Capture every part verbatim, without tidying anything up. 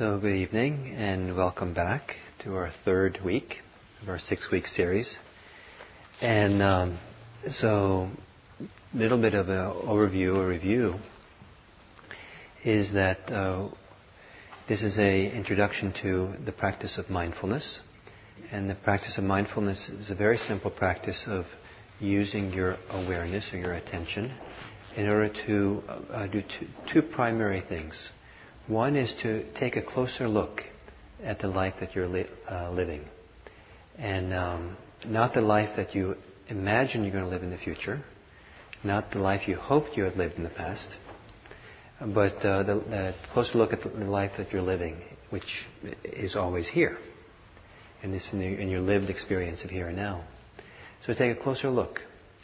So good evening and welcome back to our third week of our six-week series. And um, so a little bit of an overview or review is that uh, this is an introduction to the practice of mindfulness. And the practice of mindfulness is a very simple practice of using your awareness or your attention in order to uh, do two, two primary things. One is to take a closer look at the life that you're li- uh, living. And um, not the life that you imagine you're going to live in the future, not the life you hoped you had lived in the past, but uh, the, the closer look at the life that you're living, which is always here, and this in, the, in your lived experience of here and now. So take a closer look.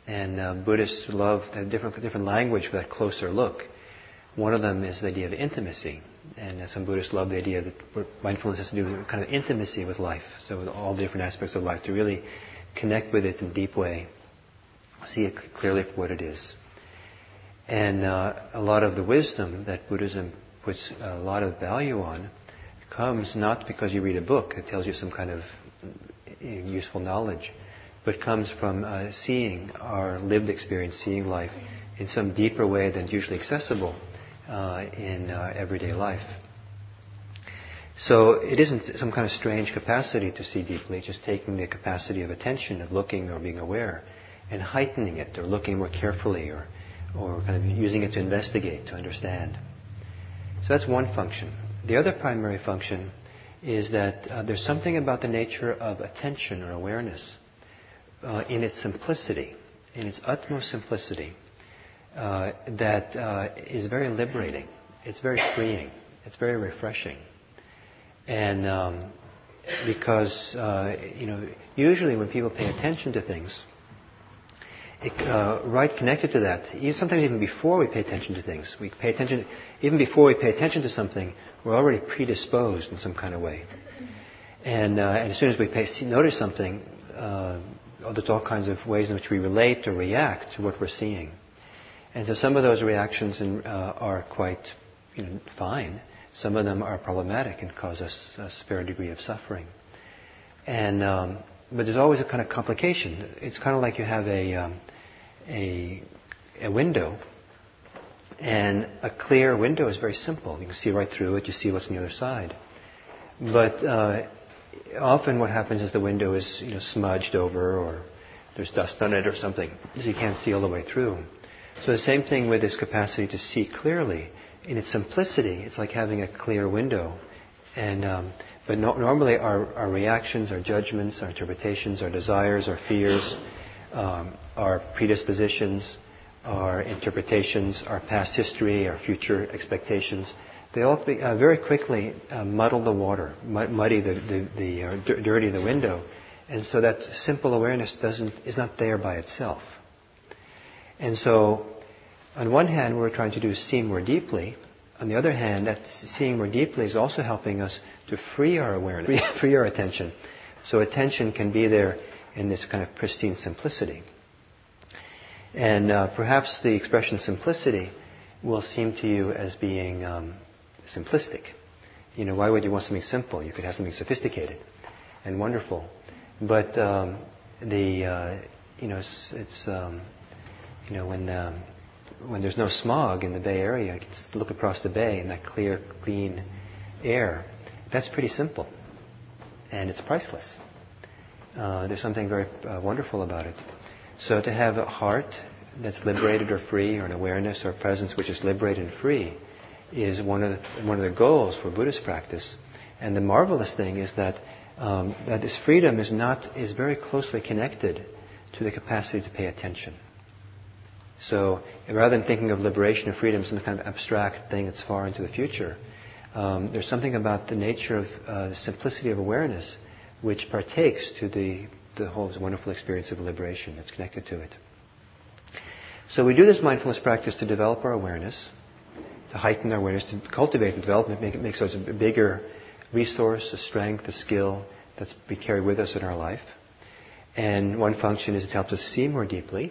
And uh, Buddhists love a different, different language for that closer look. One of them is the idea of intimacy. And some Buddhists love the idea that mindfulness has to do with kind of intimacy with life. So with all different aspects of life, to really connect with it in a deep way, see it clearly for what it is. And uh, a lot of the wisdom that Buddhism puts a lot of value on comes not because you read a book that tells you some kind of useful knowledge, but comes from uh, seeing our lived experience, seeing life in some deeper way than usually accessible Uh, in uh, everyday life. So it isn't some kind of strange capacity to see deeply, just taking the capacity of attention, of looking or being aware, and heightening it, or looking more carefully, or, or kind of using it to investigate, to understand. So that's one function. The other primary function is that uh, there's something about the nature of attention or awareness uh, in its simplicity, in its utmost simplicity, Uh, that uh, is very liberating. It's very freeing. It's very refreshing. And um, because uh, you know, usually when people pay attention to things, it, uh, right connected to that, even, sometimes even before we pay attention to things, we pay attention. Even before we pay attention to something, we're already predisposed in some kind of way. And, uh, and as soon as we pay, notice something, uh, there's all kinds of ways in which we relate or react to what we're seeing. And so some of those reactions in, uh, are quite you know, fine. Some of them are problematic and cause us a fair degree of suffering. And um, but there's always a kind of complication. It's kind of like you have a, um, a a window, and a clear window is very simple. You can see right through it. You see what's on the other side. But uh, often what happens is the window is you know, smudged over, or there's dust on it or something, so you can't see all the way through. So the same thing with this capacity to see clearly. In its simplicity, it's like having a clear window. And um, but no, normally our, our reactions, our judgments, our interpretations, our desires, our fears, um, our predispositions, our interpretations, our past history, our future expectations, they all be, uh, very quickly uh, muddle the water, mud- muddy the, the, the uh, d- dirty the window. And so that simple awareness doesn't is not there by itself. And so, on one hand, we're trying to do see more deeply. On the other hand, that seeing more deeply is also helping us to free our awareness, free our attention. So attention can be there in this kind of pristine simplicity. And uh, perhaps the expression simplicity will seem to you as being um, simplistic. You know, why would you want something simple? You could have something sophisticated and wonderful. But um, the, uh, you know, it's... it's um, You know, when um, when there's no smog in the Bay Area, you can just look across the bay and that clear, clean air. That's pretty simple, and it's priceless. Uh, there's something very uh, wonderful about it. So to have a heart that's liberated or free, or an awareness or presence which is liberated and free, is one of the, one of the goals for Buddhist practice. And the marvelous thing is that um, that this freedom is not is very closely connected to the capacity to pay attention. So rather than thinking of liberation and freedom as some kind of abstract thing that's far into the future, um, there's something about the nature of uh, simplicity of awareness which partakes to the, the whole wonderful experience of liberation that's connected to it. So we do this mindfulness practice to develop our awareness, to heighten our awareness, to cultivate and develop it, make it make so it's a bigger resource, a strength, a skill that's we carry with us in our life. And one function is it helps us see more deeply.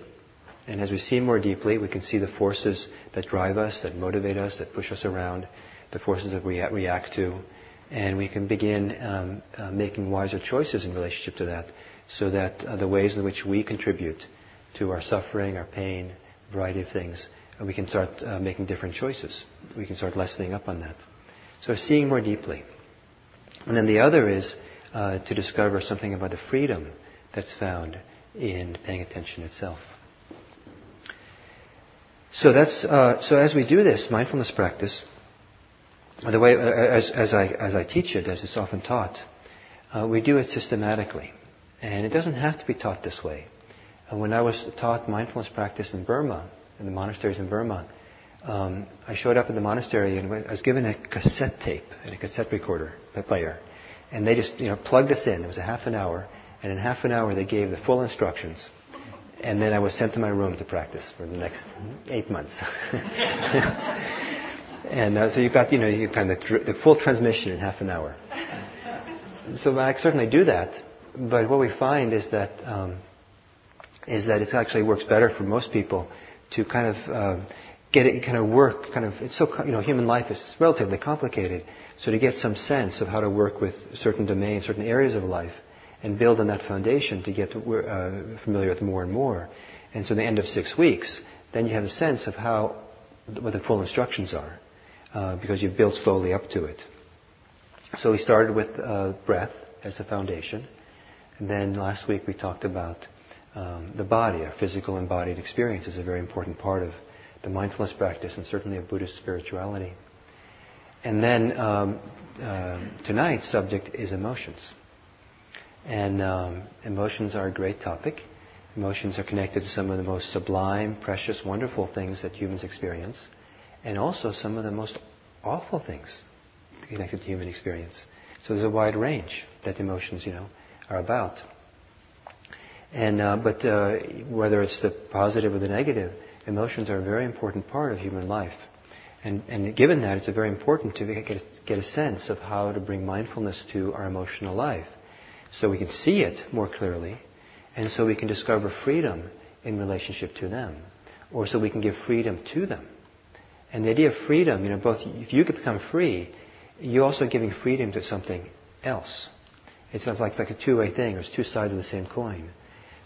And as we see more deeply, we can see the forces that drive us, that motivate us, that push us around, the forces that we react to, and we can begin um, uh, making wiser choices in relationship to that, so that uh, the ways in which we contribute to our suffering, our pain, a variety of things, we can start uh, making different choices. We can start lessening up on that. So seeing more deeply. And then the other is uh, to discover something about the freedom that's found in paying attention itself. So that's uh, so as we do this mindfulness practice, the way uh, as as I as I teach it, as it's often taught, uh, we do it systematically, and it doesn't have to be taught this way. Uh, when I was taught mindfulness practice in Burma, in the monasteries in Burma, um, I showed up at the monastery and I was given a cassette tape and a cassette recorder, a player, and they just you know plugged us in. It was a half an hour, and in half an hour they gave the full instructions. And then I was sent to my room to practice for the next eight months. And uh, so you got, you know, you kind of the, the full transmission in half an hour. So I certainly do that. But what we find is that um, is that it actually works better for most people to kind of uh, get it, kind of work, kind of. It's so you know, human life is relatively complicated. So to get some sense of how to work with certain domains, certain areas of life, and build on that foundation to get uh, familiar with more and more. And so at the end of six weeks, then you have a sense of how, what the full instructions are, uh, because you've built slowly up to it. So we started with uh, breath as the foundation. And then last week we talked about um, the body. Our physical embodied experience is a very important part of the mindfulness practice and certainly of Buddhist spirituality. And then um, uh, tonight's subject is emotions. And um, emotions are a great topic. Emotions are connected to some of the most sublime, precious, wonderful things that humans experience, and also some of the most awful things connected to human experience. So there's a wide range that emotions, you know, are about. And uh, but uh, whether it's the positive or the negative, emotions are a very important part of human life. And, and given that, it's very important to get a, get a sense of how to bring mindfulness to our emotional life, so we can see it more clearly, and so we can discover freedom in relationship to them, or so we can give freedom to them. And the idea of freedom, you know, both if you could become free, you're also giving freedom to something else. It sounds like it's like a two-way thing, or it's two sides of the same coin.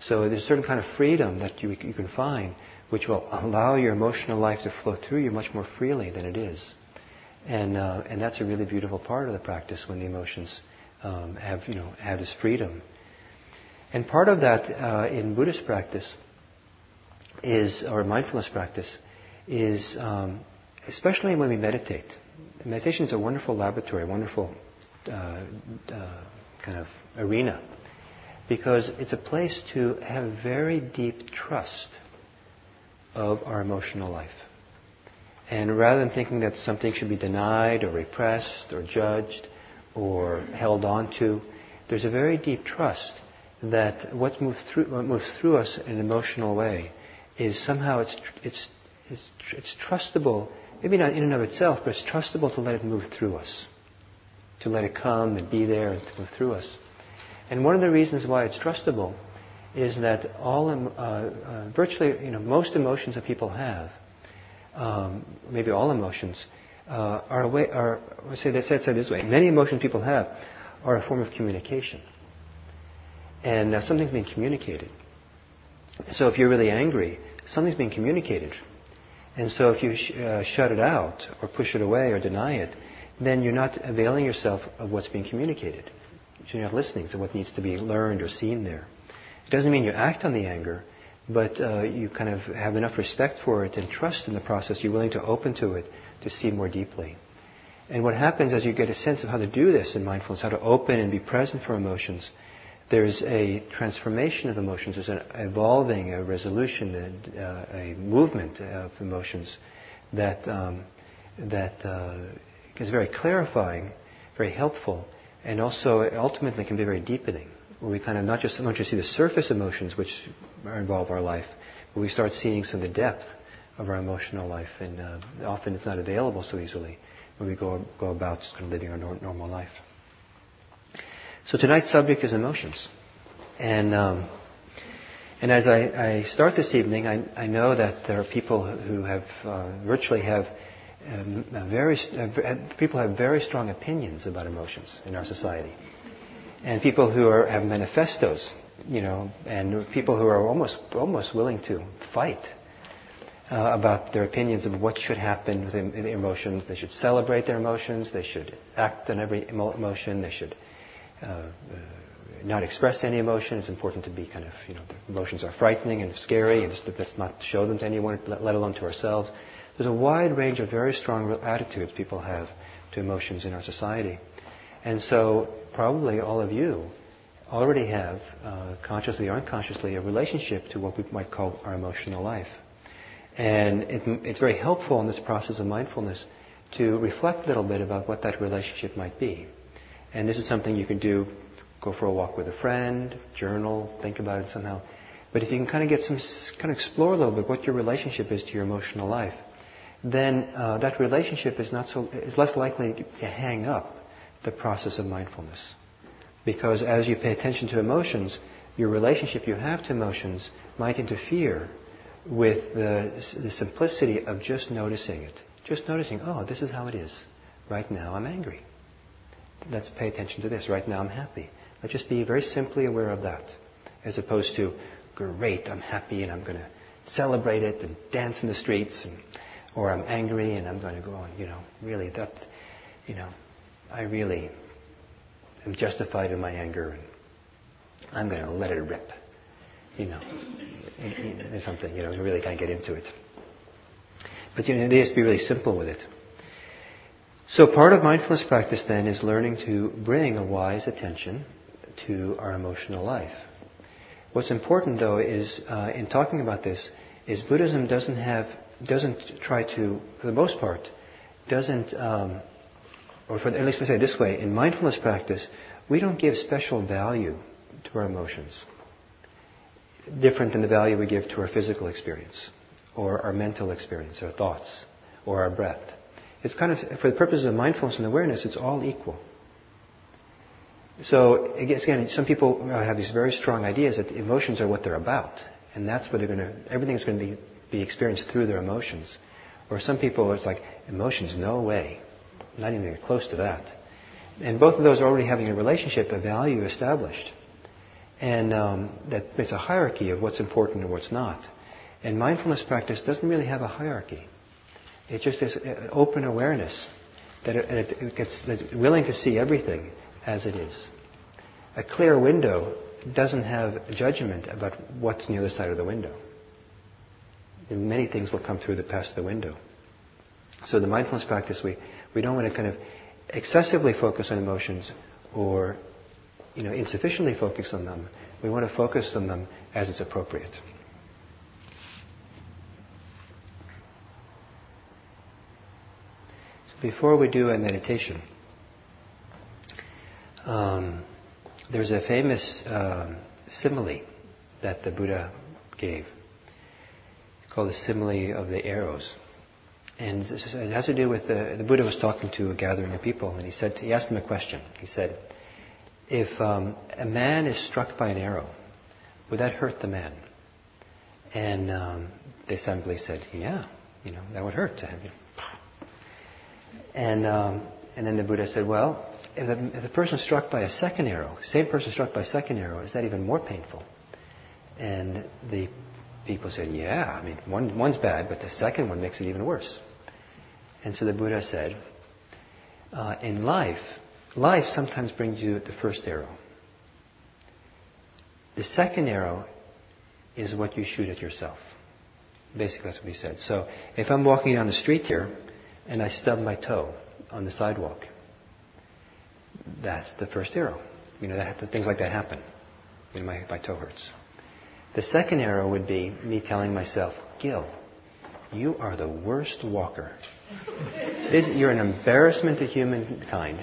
So there's a certain kind of freedom that you, you can find, which will allow your emotional life to flow through you much more freely than it is. And uh, and that's a really beautiful part of the practice, when the emotions Um, have you know have this freedom. And part of that uh, in Buddhist practice is, or mindfulness practice is, um, especially when we meditate. Meditation is a wonderful laboratory, a wonderful uh, uh, kind of arena, because it's a place to have very deep trust of our emotional life. And rather than thinking that something should be denied or repressed or judged or held on to, there's a very deep trust that what moves through, what moves through us in an emotional way is somehow it's, it's, it's, it's trustable, maybe not in and of itself, but it's trustable to let it move through us, to let it come and be there and move through us. And one of the reasons why it's trustable is that all, um, uh, uh, virtually, you know, most emotions that people have, um, maybe all emotions, Uh, our way, our, let's say, let's say this way, many emotions people have are a form of communication. And uh, something's being communicated. So if you're really angry, something's being communicated. And so if you sh- uh, shut it out or push it away or deny it, then you're not availing yourself of what's being communicated. You're not listening to what needs to be learned or seen there. It doesn't mean you act on the anger, but uh, you kind of have enough respect for it and trust in the process. You're willing to open to it, to see more deeply. And what happens as you get a sense of how to do this in mindfulness, how to open and be present for emotions, there's a transformation of emotions, there's an evolving, a resolution, a, uh, a movement of emotions that um, that uh, is very clarifying, very helpful, and also ultimately can be very deepening, where we kind of not just, not just see the surface emotions which involve our life, but we start seeing some of the depth of our emotional life, and uh, often it's not available so easily when we go go about just kind of living our nor- normal life. So tonight's subject is emotions, and um, and as I, I start this evening, I, I know that there are people who have uh, virtually have um, a very uh, people have very strong opinions about emotions in our society, and people who are, have manifestos, you know, and people who are almost almost willing to fight uh, about their opinions of what should happen with em- emotions. They should celebrate their emotions. They should act on every emo- emotion. They should. Uh, uh, not express any emotion. It's important to be kind of, you know, the emotions are frightening and scary, and let's not show them to anyone, let alone to ourselves. There's a wide range of very strong attitudes people have to emotions in our society. And so probably all of you already have, uh, consciously or unconsciously, a relationship to what we might call our emotional life. And it, it's very helpful in this process of mindfulness to reflect a little bit about what that relationship might be. And this is something you can do. Go for a walk with a friend, journal, think about it somehow. But if you can kind of get some, kind of explore a little bit what your relationship is to your emotional life, then uh, that relationship is not so is less likely to hang up the process of mindfulness, because as you pay attention to emotions, your relationship you have to emotions might interfere with the, the simplicity of just noticing it, just noticing, oh, this is how it is. Right now, I'm angry. Let's pay attention to this. Right now, I'm happy. Let's just be very simply aware of that, as opposed to, great, I'm happy and I'm going to celebrate it and dance in the streets, and, or I'm angry and I'm going to go on, you know, really, that, you know, I really am justified in my anger and I'm going to let it rip, you know, or something, you know, really kind of get into it. But, you know, it has to be really simple with it. So part of mindfulness practice then is learning to bring a wise attention to our emotional life. What's important though is, uh, in talking about this, is Buddhism doesn't have, doesn't try to, for the most part, doesn't, um, or for, at least I say it this way, in mindfulness practice, we don't give special value to our emotions, different than the value we give to our physical experience, or our mental experience, our thoughts, or our breath. It's kind of, for the purposes of mindfulness and awareness, it's all equal. So, again, some people have these very strong ideas that emotions are what they're about, and that's what they're going to, everything's going to be, be experienced through their emotions. Or some people, it's like, emotions, no way. Not even close to that. And both of those are already having a relationship, a value established. And um, that it's a hierarchy of what's important and what's not. And mindfulness practice doesn't really have a hierarchy. It's just this open awareness that it, it gets, that's willing to see everything as it is. A clear window doesn't have judgment about what's on the other side of the window. And many things will come through the past the window. So the mindfulness practice, we, we don't want to kind of excessively focus on emotions or, you know, insufficiently focus on them. We want to focus on them as it's appropriate. Before we do a meditation, um, there's a famous um, simile that the Buddha gave called the simile of the arrows. And it has to do with the, the Buddha was talking to a gathering of people, and he said to, he asked them a question. He said, if um, a man is struck by an arrow, would that hurt the man? And um, the assembly said, yeah, you know, that would hurt to have you. And um, and then the Buddha said, well, if the, if the person struck by a second arrow, same person struck by a second arrow, is that even more painful? And the people said, yeah, I mean, one one's bad, but the second one makes it even worse. And so the Buddha said, uh, in life, life sometimes brings you the first arrow. The second arrow is what you shoot at yourself. Basically, that's what he said. So if I'm walking down the street here, and I stub my toe on the sidewalk, that's the first arrow. You know, that, things like that happen. You know, my, my toe hurts. The second arrow would be me telling myself, Gil, you are the worst walker. This, you're an embarrassment to humankind.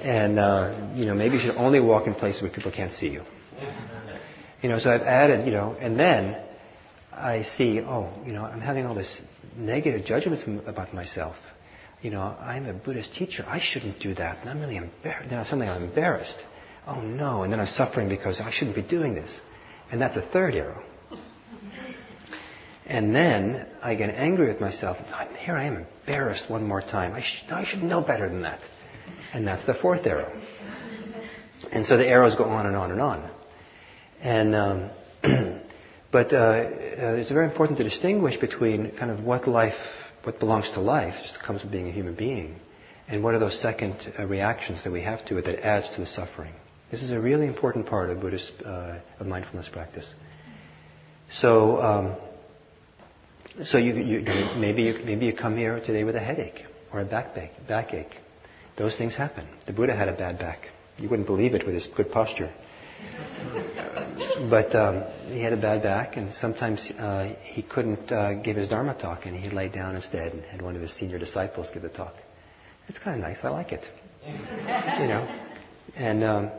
And, uh, you know, maybe you should only walk in places where people can't see you. You know, so I've added, you know, and then I see, oh, you know, I'm having all this negative judgments about myself. You know, I'm a Buddhist teacher. I shouldn't do that. And I'm really embarrassed. Now suddenly I'm embarrassed. Oh, no. And then I'm suffering because I shouldn't be doing this. And that's a third arrow. And then I get angry with myself. Here I am embarrassed one more time. I should, I should know better than that. And that's the fourth arrow. And so the arrows go on and on and on. And um, but uh, uh, it's very important to distinguish between kind of what life, what belongs to life, just comes with being a human being, and what are those second uh, reactions that we have to it that adds to the suffering. This is a really important part of Buddhist uh, of mindfulness practice. So, um, so you, you maybe you, maybe you come here today with a headache or a backache. Backache. Those things happen. The Buddha had a bad back. You wouldn't believe it with his good posture. But um, he had a bad back, and sometimes uh, he couldn't uh, give his Dharma talk, and he laid down instead and had one of his senior disciples give the talk. It's kind of nice. I like it. You know. And um,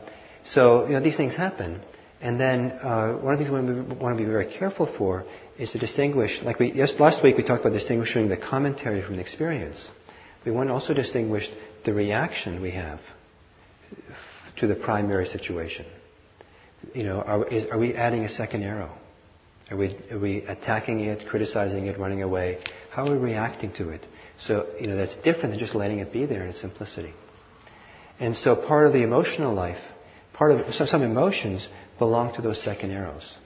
so, you know, these things happen. And then uh, one of the things we want to be very careful for is to distinguish, like we, yes, last week we talked about distinguishing the commentary from the experience. We want to also distinguish the reaction we have to the primary situation. You know, are, is, are we adding a second arrow? Are we, are we attacking it, criticizing it, running away? How are we reacting to it? So, you know, that's different than just letting it be there in its simplicity. And so part of the emotional life, part of so some emotions belong to those second arrows.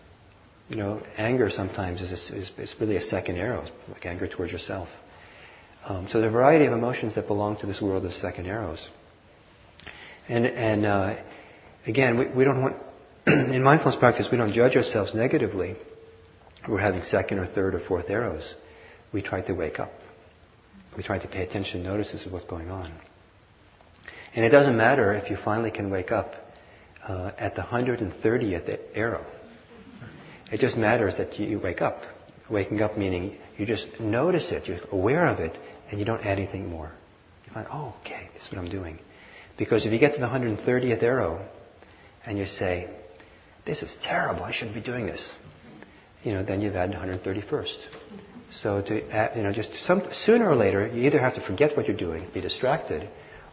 You know, anger sometimes is a, is, is really a second arrow, like anger towards yourself. Um, so there are a variety of emotions that belong to this world of second arrows. And and uh, again, we, we don't want in mindfulness practice we don't judge ourselves negatively. We're having second or third or fourth arrows. We try to wake up. We try to pay attention, notice this is what's going on. And it doesn't matter if you finally can wake up uh, at the one hundred thirtieth arrow. It just matters that you, you wake up. Waking up meaning you just notice it, you're aware of it, and you don't add anything more. You find, oh, okay, this is what I'm doing. Because if you get to the one hundred thirtieth arrow and you say, this is terrible, I shouldn't be doing this, you know, then you've added one hundred thirty-first. So to add, you know, just some, sooner or later, you either have to forget what you're doing, be distracted,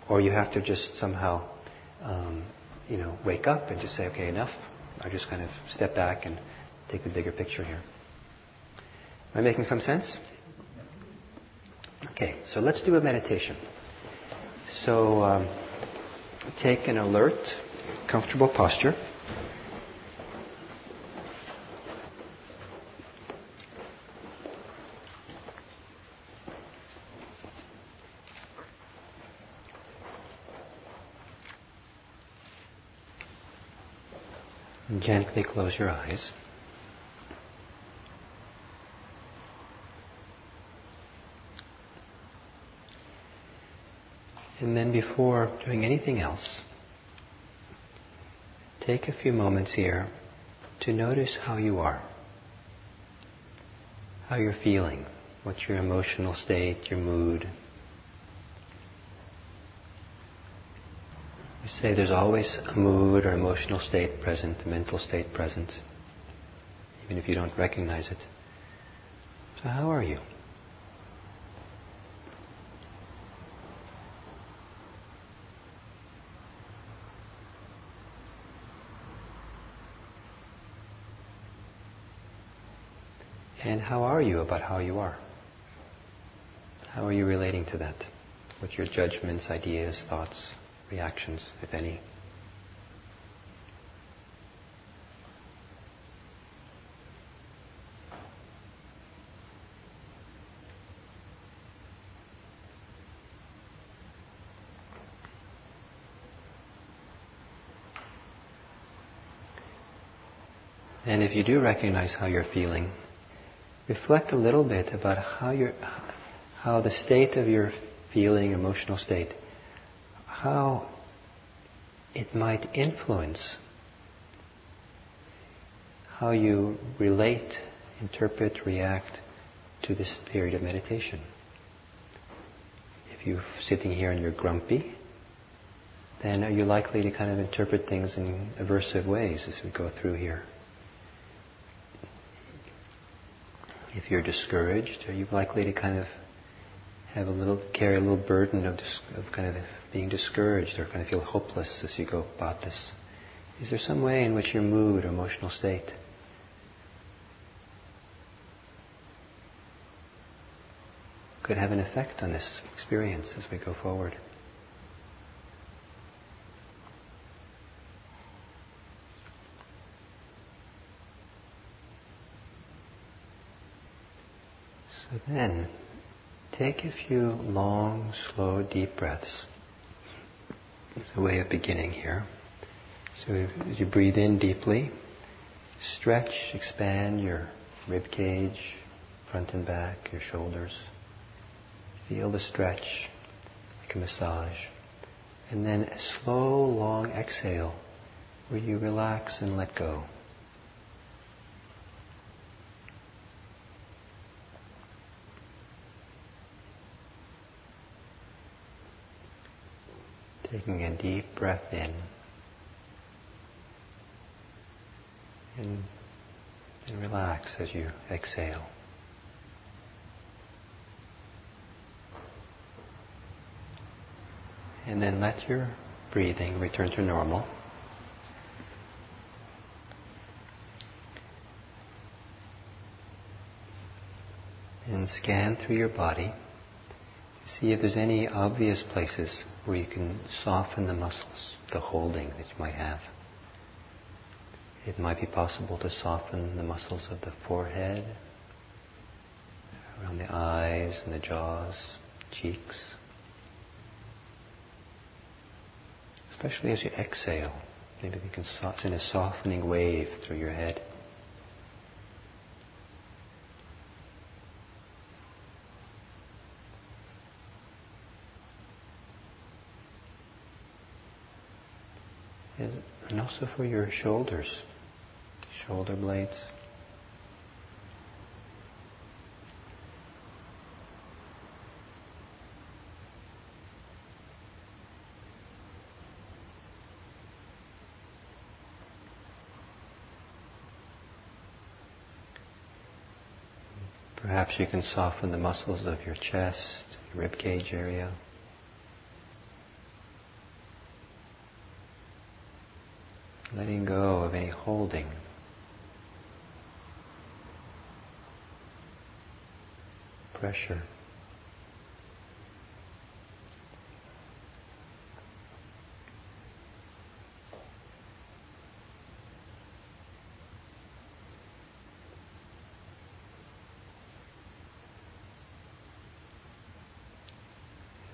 or you have to just somehow, um, you know, wake up and just say, okay, enough. I just kind of step back and take the bigger picture here. Am I making some sense? Okay, so let's do a meditation. So um, take an alert, comfortable posture. Gently close your eyes. And then before doing anything else, take a few moments here to notice how you are, how you're feeling, what's your emotional state, your mood. Say there's always a mood or emotional state present, a mental state present, even if you don't recognize it. So how are you? And how are you about how you are? How are you relating to that? What's your judgments, ideas, thoughts? Reactions, if any. And if you do recognize how you're feeling, reflect a little bit about how your, how the state of your feeling, emotional state, how it might influence how you relate, interpret, react to this period of meditation. If you're sitting here and you're grumpy, then are you likely to kind of interpret things in aversive ways as we go through here? If you're discouraged, are you likely to kind of have a little, carry a little burden of, dis, of kind of being discouraged or kind of feel hopeless as you go about this? Is there some way in which your mood, emotional state, could have an effect on this experience as we go forward. So then, take a few long, slow, deep breaths. It's a way of beginning here. So as you breathe in deeply, stretch, expand your rib cage, front and back, your shoulders. Feel the stretch like a massage. And then a slow, long exhale where you relax and let go. Taking a deep breath in and, and relax as you exhale. And then let your breathing return to normal. And scan through your body. See if there's any obvious places where you can soften the muscles, the holding that you might have. It might be possible to soften the muscles of the forehead, around the eyes and the jaws, cheeks. Especially as you exhale, maybe you can send a softening wave through your head. And also for your shoulders, shoulder blades. Perhaps you can soften the muscles of your chest, your rib cage area. Letting go of any holding. Pressure.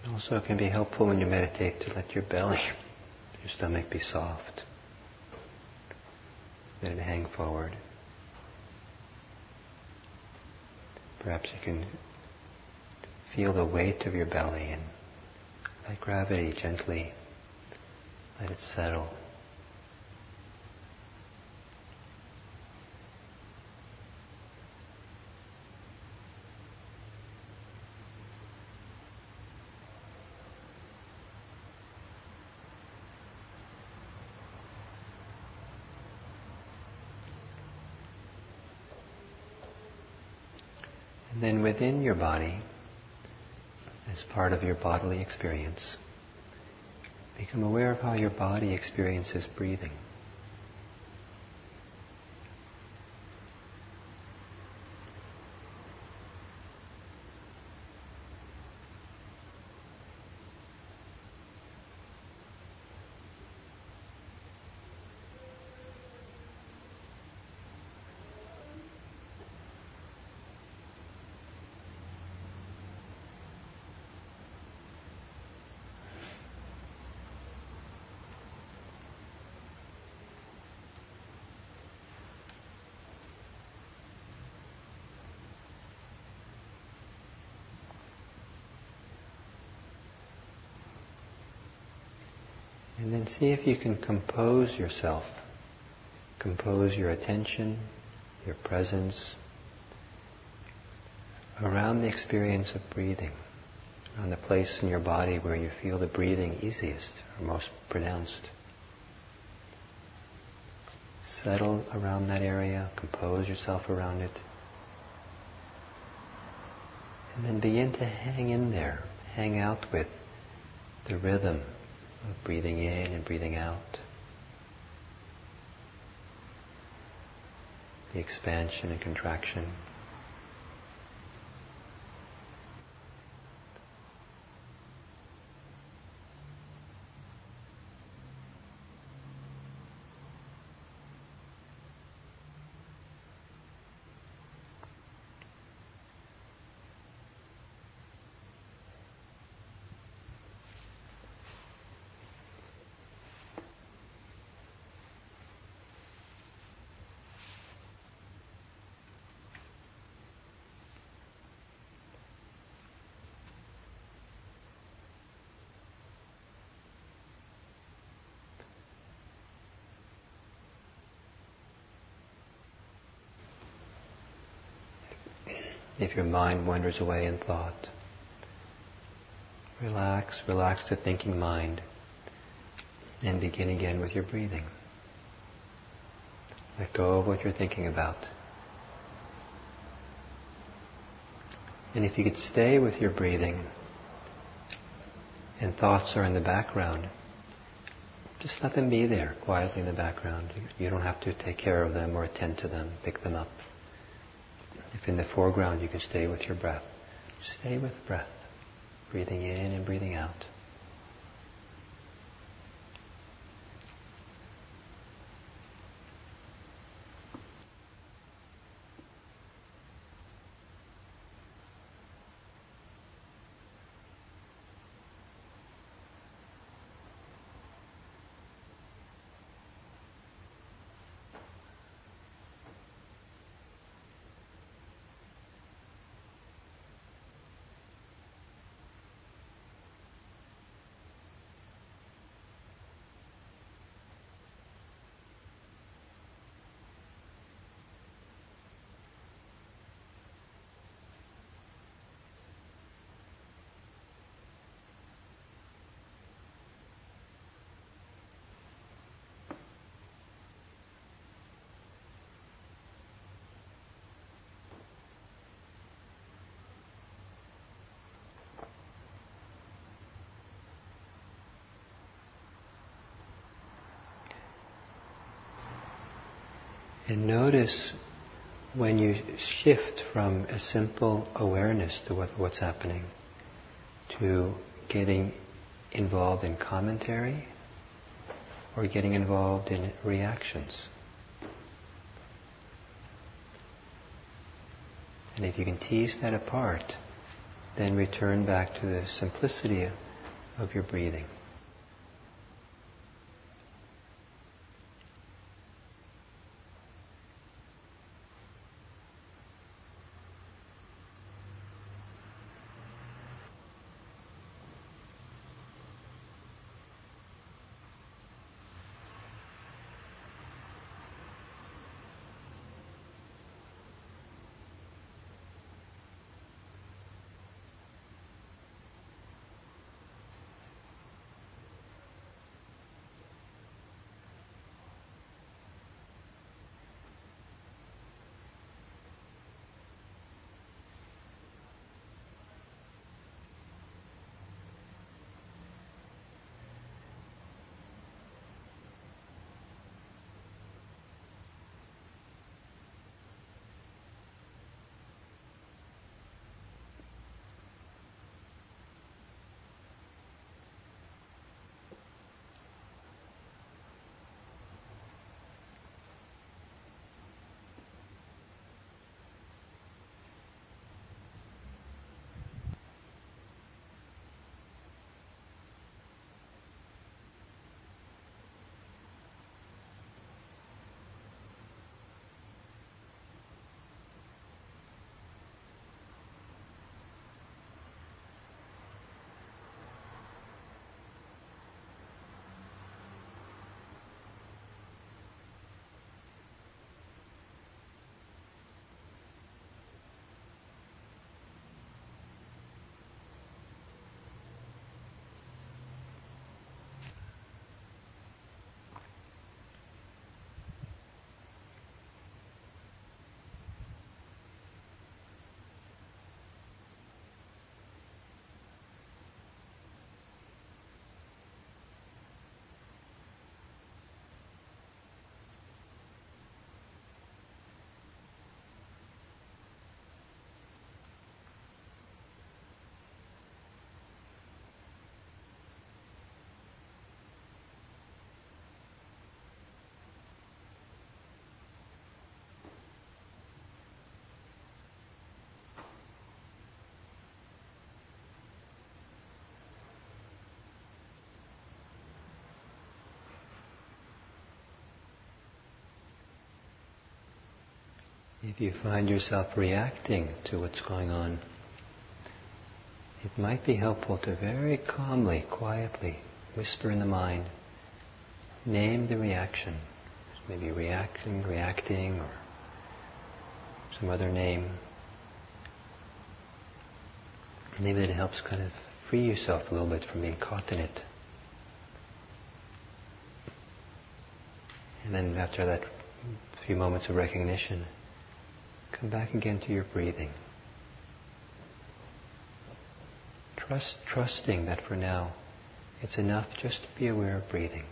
It also can be helpful when you meditate to let your belly, your stomach be soft. Let it hang forward. Perhaps you can feel the weight of your belly and let gravity gently, let it settle. And then within your body, as part of your bodily experience, become aware of how your body experiences breathing. And then see if you can compose yourself, compose your attention, your presence around the experience of breathing, around the place in your body where you feel the breathing easiest or most pronounced. Settle around that area, compose yourself around it, and then begin to hang in there, hang out with the rhythm of breathing in and breathing out, the expansion and contraction. if your mind wanders away in thought. Relax, relax the thinking mind, and begin again with your breathing. Let go of what you're thinking about. And if you could stay with your breathing and thoughts are in the background, just let them be there quietly in the background. You don't have to take care of them or attend to them, pick them up. If in the foreground you can stay with your breath, stay with the breath, breathing in and breathing out. And notice when you shift from a simple awareness to what, what's happening to getting involved in commentary or getting involved in reactions. And if you can tease that apart, then return back to the simplicity of your breathing. If you find yourself reacting to what's going on, it might be helpful to very calmly, quietly whisper in the mind, name the reaction. Maybe reacting, reacting, or some other name. Maybe that helps kind of free yourself a little bit from being caught in it. And then after that few moments of recognition, come back again to your breathing. Trust, trusting that for now it's enough just to be aware of breathing.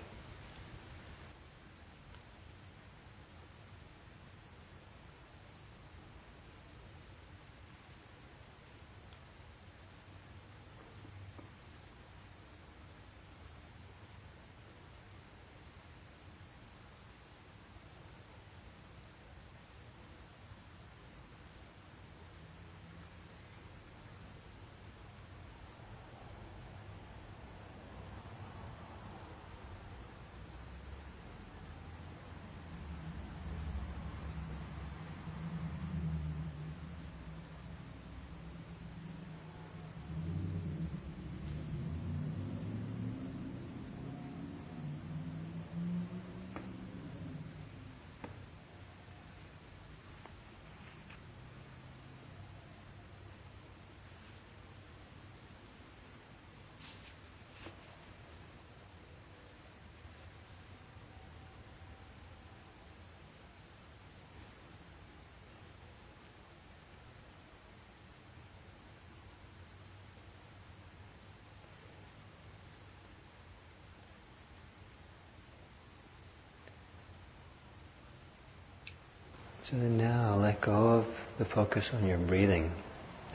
So then now let go of the focus on your breathing,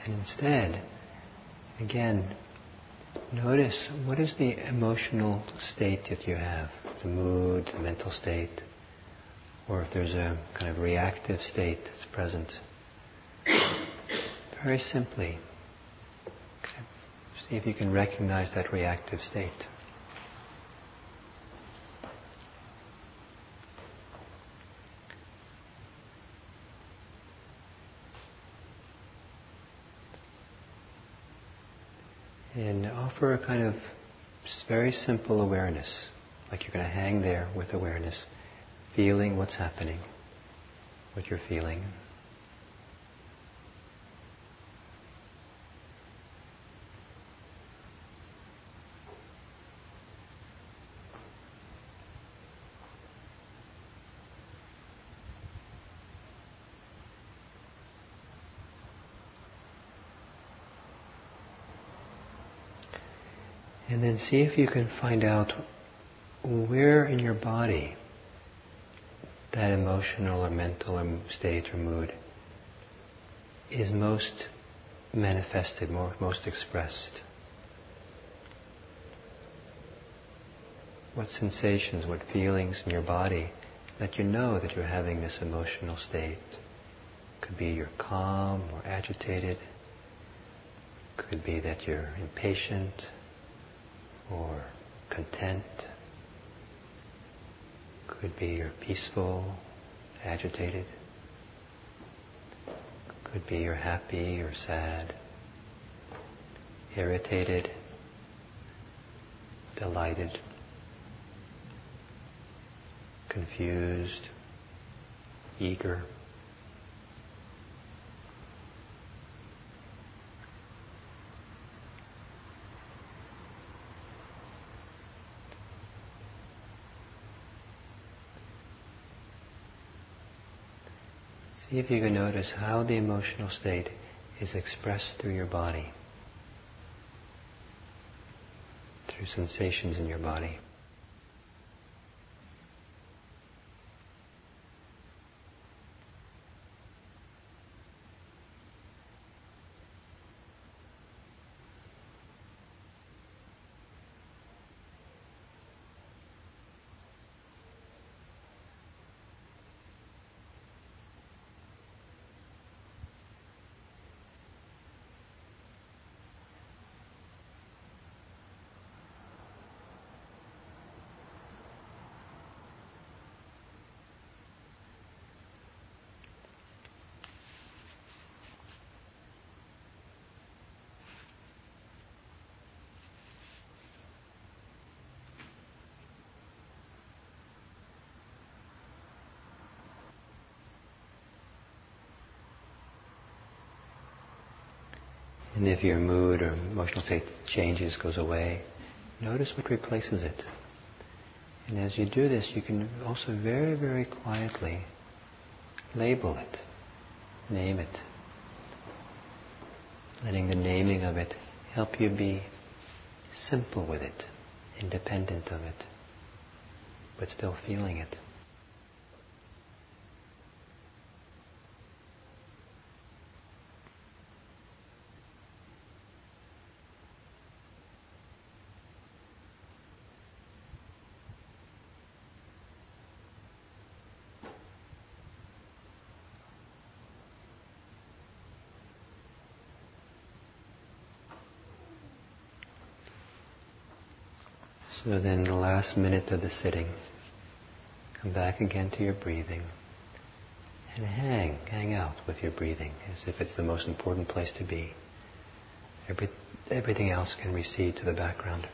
and instead, again, notice what is the emotional state that you have, the mood, the mental state, or if there's a kind of reactive state that's present. Very simply, okay, see if you can recognize that reactive state. And offer a kind of very simple awareness, like you're going to hang there with awareness, feeling what's happening, what you're feeling. And then see if you can find out where in your body that emotional or mental state or mood is most manifested, most expressed. What sensations, what feelings in your body let you know that you're having this emotional state? Could be you're calm or agitated. Could be that you're impatient or content. Could be you're peaceful, agitated. Could be you're happy or sad, irritated, delighted, confused, eager. See if you can notice how the emotional state is expressed through your body, through sensations in your body. And if your mood or emotional state changes, goes away, notice what replaces it. And as you do this, you can also very, very quietly label it, name it, letting the naming of it help you be simple with it, independent of it, but still feeling it. So then the last minute of the sitting, come back again to your breathing and hang, hang out with your breathing as if it's the most important place to be. Every, everything else can recede to the background.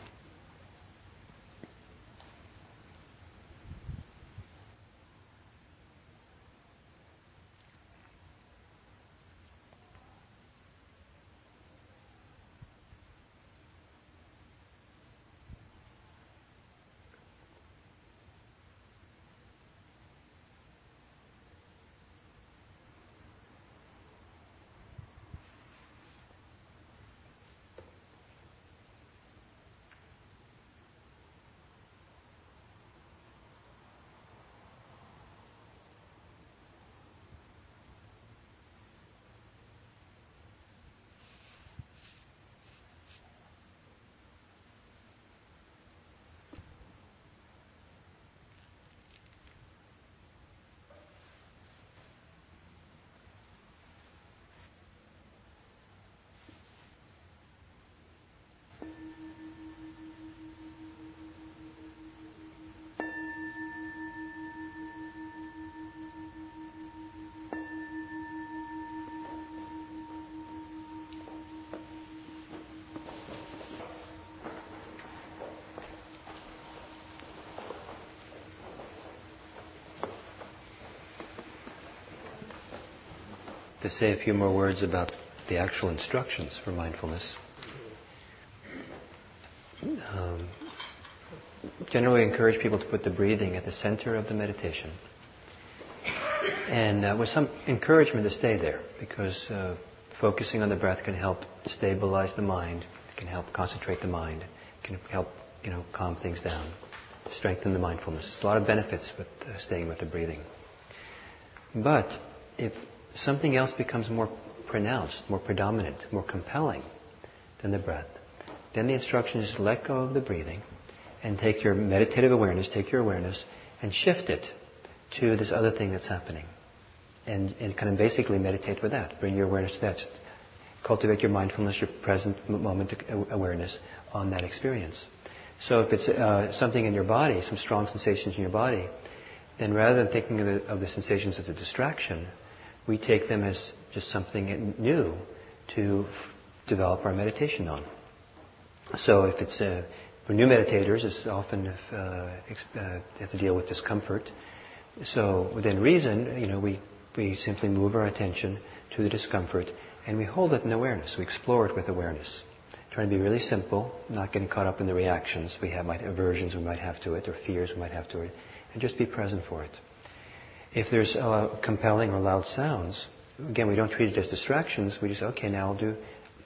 To say a few more words about the actual instructions for mindfulness. Um, generally encourage people to put the breathing at the center of the meditation. And uh, with some encouragement to stay there, because uh, focusing on the breath can help stabilize the mind, can help concentrate the mind, can help you know calm things down, strengthen the mindfulness. There's a lot of benefits with uh, staying with the breathing. But if something else becomes more pronounced, more predominant, more compelling than the breath, then the instruction is to let go of the breathing and take your meditative awareness, take your awareness and shift it to this other thing that's happening. And, and kind of basically meditate with that. Bring your awareness to that. Just cultivate your mindfulness, your present moment awareness on that experience. So if it's uh, something in your body, some strong sensations in your body, then rather than thinking of the, of the sensations as a distraction, we take them as just something new to f- develop our meditation on. So if it's uh, for new meditators, it's often if, uh, exp- uh, they have to deal with discomfort. So within reason, you know, we, we simply move our attention to the discomfort and we hold it in awareness. We explore it with awareness, trying to be really simple, not getting caught up in the reactions we have, might aversions we might have to it, or fears we might have to it, and just be present for it. If there's uh, compelling or loud sounds, again, we don't treat it as distractions. We just say, okay, now I'll do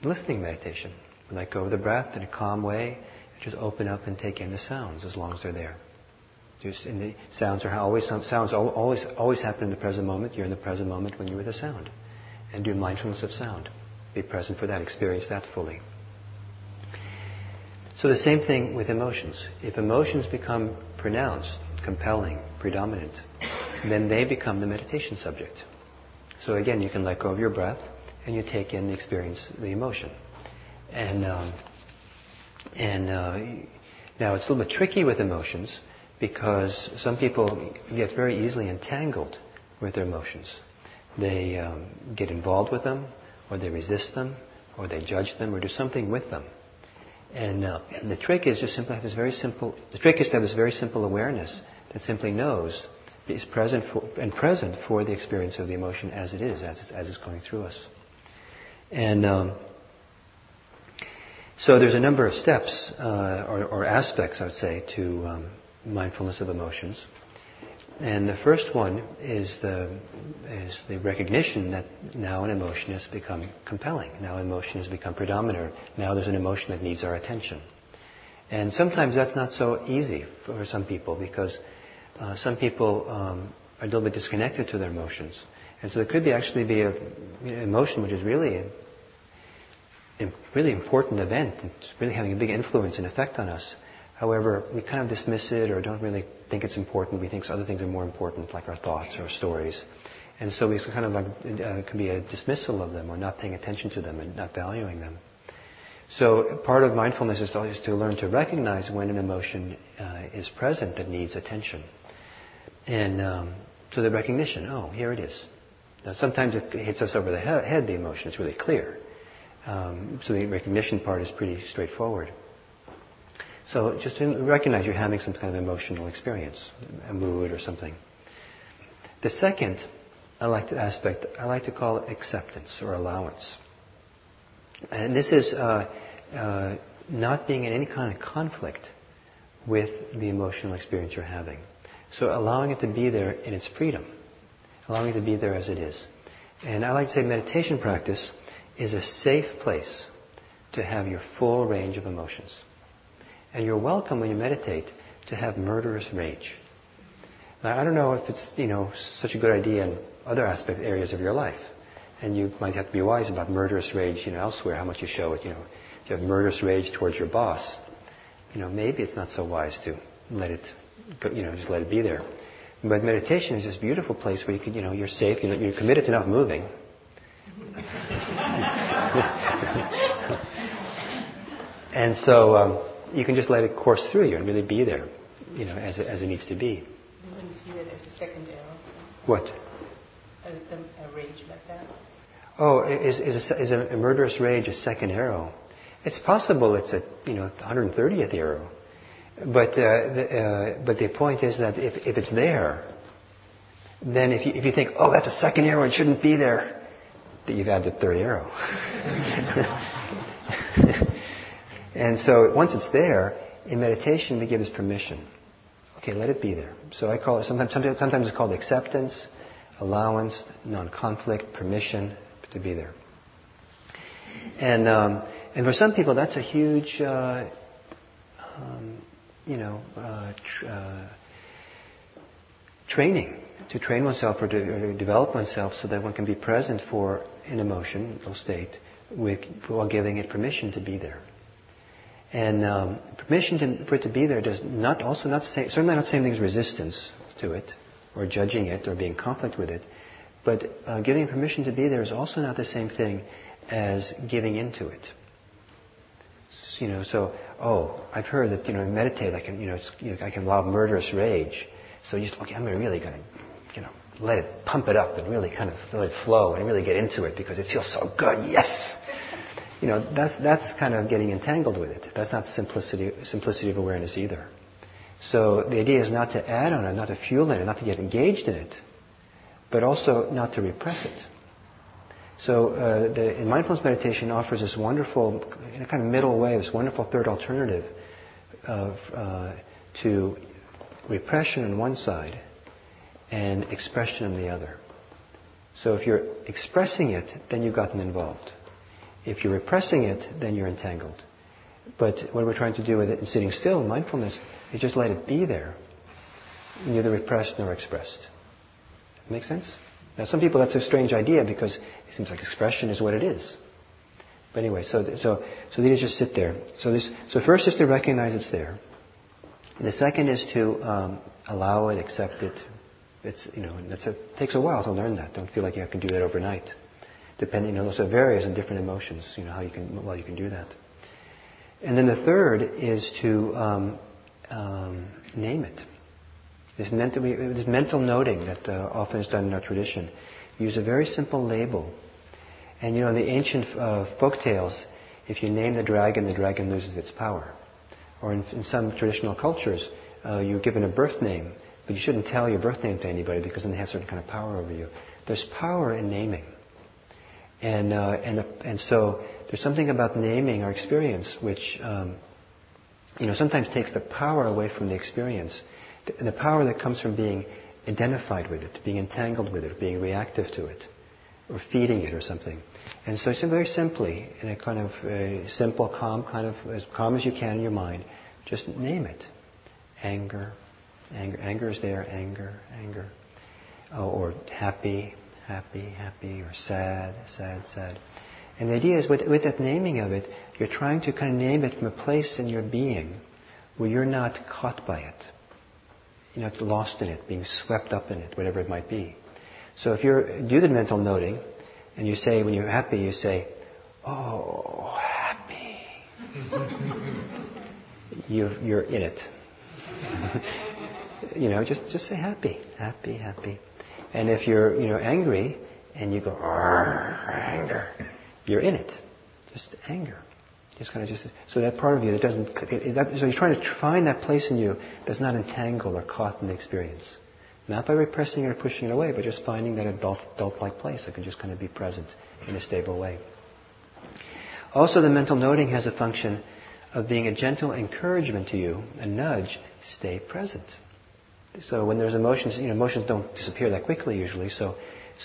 listening meditation. We let go of the breath in a calm way. Just open up and take in the sounds as long as they're there. Just in the sounds are always sounds always always happen in the present moment. You're in the present moment when you're with a sound, and do mindfulness of sound. Be present for that. Experience that fully. So the same thing with emotions. If emotions become pronounced, compelling, predominant, then they become the meditation subject. So again, you can let go of your breath and you take in the experience, the emotion. And um, and uh, now it's a little bit tricky with emotions because some people get very easily entangled with their emotions. They um, get involved with them, or they resist them, or they judge them, or do something with them. And uh, the trick is just simply have this very simple. The trick is to have this very simple awareness that simply knows. Is present for, and present for the experience of the emotion as it is, as, as it's going through us. And um, So there's a number of steps uh, or, or aspects, I would say, to um, mindfulness of emotions. And the first one is the is the recognition that now an emotion has become compelling. Now emotion has become predominant. Now there's an emotion that needs our attention. And sometimes that's not so easy for some people because uh, some people um, are a little bit disconnected to their emotions. And so there could be actually be a you know, emotion which is really a, a really important event. It's really having a big influence and effect on us. However, we kind of dismiss it or don't really think it's important. We think other things are more important, like our thoughts or stories. And so we kind of like, uh, it can be a dismissal of them or not paying attention to them and not valuing them. So part of mindfulness is always to learn to recognize when an emotion uh, is present that needs attention. And um, so the recognition, oh, here it is. Now sometimes it hits us over the he- head, the emotion. It's really clear. Um, so the recognition part is pretty straightforward. So just to recognize you're having some kind of emotional experience, a mood or something. The second I like to aspect, I like to call acceptance or allowance. And this is uh, uh, not being in any kind of conflict with the emotional experience you're having. So allowing it to be there in its freedom, allowing it to be there as it is. And I like to say meditation practice is a safe place to have your full range of emotions. And you're welcome when you meditate to have murderous rage. Now, I don't know if it's, you know, such a good idea in other aspect areas of your life. And you might have to be wise about murderous rage, you know, elsewhere, how much you show it, you know. If you have murderous rage towards your boss, you know, maybe it's not so wise to let it, go, you know, just let it be there. But meditation is this beautiful place where you can, you know, you're safe, you're, you're committed to not moving. And so, um, you can just let it course through you and really be there, you know, as it, as it needs to be. You wouldn't see that as a second arrow? What? A, a, a rage like that? Oh, is, is, a, is a murderous rage a second arrow? It's possible it's a, you know, one hundred thirtieth arrow. But uh, the, uh, but the point is that if, if it's there, then if you, if you think, oh, that's a second arrow, it shouldn't be there, that you've added the third arrow. And so once it's there, in meditation we give this permission. Okay, let it be there. So I call it, sometimes sometimes it's called acceptance, allowance, non-conflict, permission to be there. And um, and for some people that's a huge, uh, um, you know, uh, tr- uh, training. To train oneself or to, or to develop oneself so that one can be present for an emotional state with, while giving it permission to be there. And um, permission to, for it to be there does not also not say, certainly not the same thing as resistance to it, or judging it, or being in conflict with it. But uh, giving permission to be there is also not the same thing as giving into it. So, you know, so oh, I've heard that you know, meditate. I can you know, it's, you know I can allow murderous rage. So you just okay, I'm really gonna you know let it pump it up and really kind of let it flow and really get into it because it feels so good. Yes. You know, that's that's kind of getting entangled with it. That's not simplicity simplicity of awareness either. So the idea is not to add on it, not to fuel it, not to get engaged in it, but also not to repress it. So uh, the, in mindfulness meditation offers this wonderful, in a kind of middle way, this wonderful third alternative of uh, to repression on one side and expression on the other. So if you're expressing it, then you've gotten involved. If you're repressing it, then you're entangled. But what we're trying to do with it in sitting still, mindfulness, is just let it be there. Neither repressed nor expressed. Make sense? Now, some people, that's a strange idea because it seems like expression is what it is. But anyway, so so so these just sit there. So this so first is to recognize it's there. The second is to um, allow it, accept it. It's you know, that's a, it takes a while to learn that. Don't feel like you can do that overnight. Depending, you know, those are various and different emotions, you know, how you can, well, you can do that. And then the third is to um, um, name it. This mental, this mental noting that uh, often is done in our tradition. Use a very simple label. And, you know, in the ancient uh, folk tales, if you name the dragon, the dragon loses its power. Or in, in some traditional cultures, uh, you're given a birth name, but you shouldn't tell your birth name to anybody because then they have a certain kind of power over you. There's power in naming. And uh, and the, and so There's something about naming our experience which, um, you know, sometimes takes the power away from the experience. The, the power that comes from being identified with it, being entangled with it, being reactive to it, or feeding it or something. And so very simply, in a kind of uh, simple, calm, kind of as calm as you can in your mind, just name it. Anger, anger, anger is there, anger, anger. Oh, or happy, happy, happy, or sad, sad, sad. And the idea is with, with that naming of it, you're trying to kind of name it from a place in your being where you're not caught by it. You're not lost in it, being swept up in it, whatever it might be. So if you do the mental noting, and you say, when you're happy, you say, oh, happy. you, you're in it. you know, just, just say happy, happy, happy. And if you're, you know, angry, and you go, anger, you're in it. Just anger. Just kind of just, so that part of you that doesn't, it, that, so you're trying to find that place in you that's not entangled or caught in the experience. Not by repressing it or pushing it away, but just finding that adult, adult-like place that can just kind of be present in a stable way. Also, the mental noting has a function of being a gentle encouragement to you, a nudge, stay present. So when there's emotions, you know, emotions don't disappear that quickly usually, so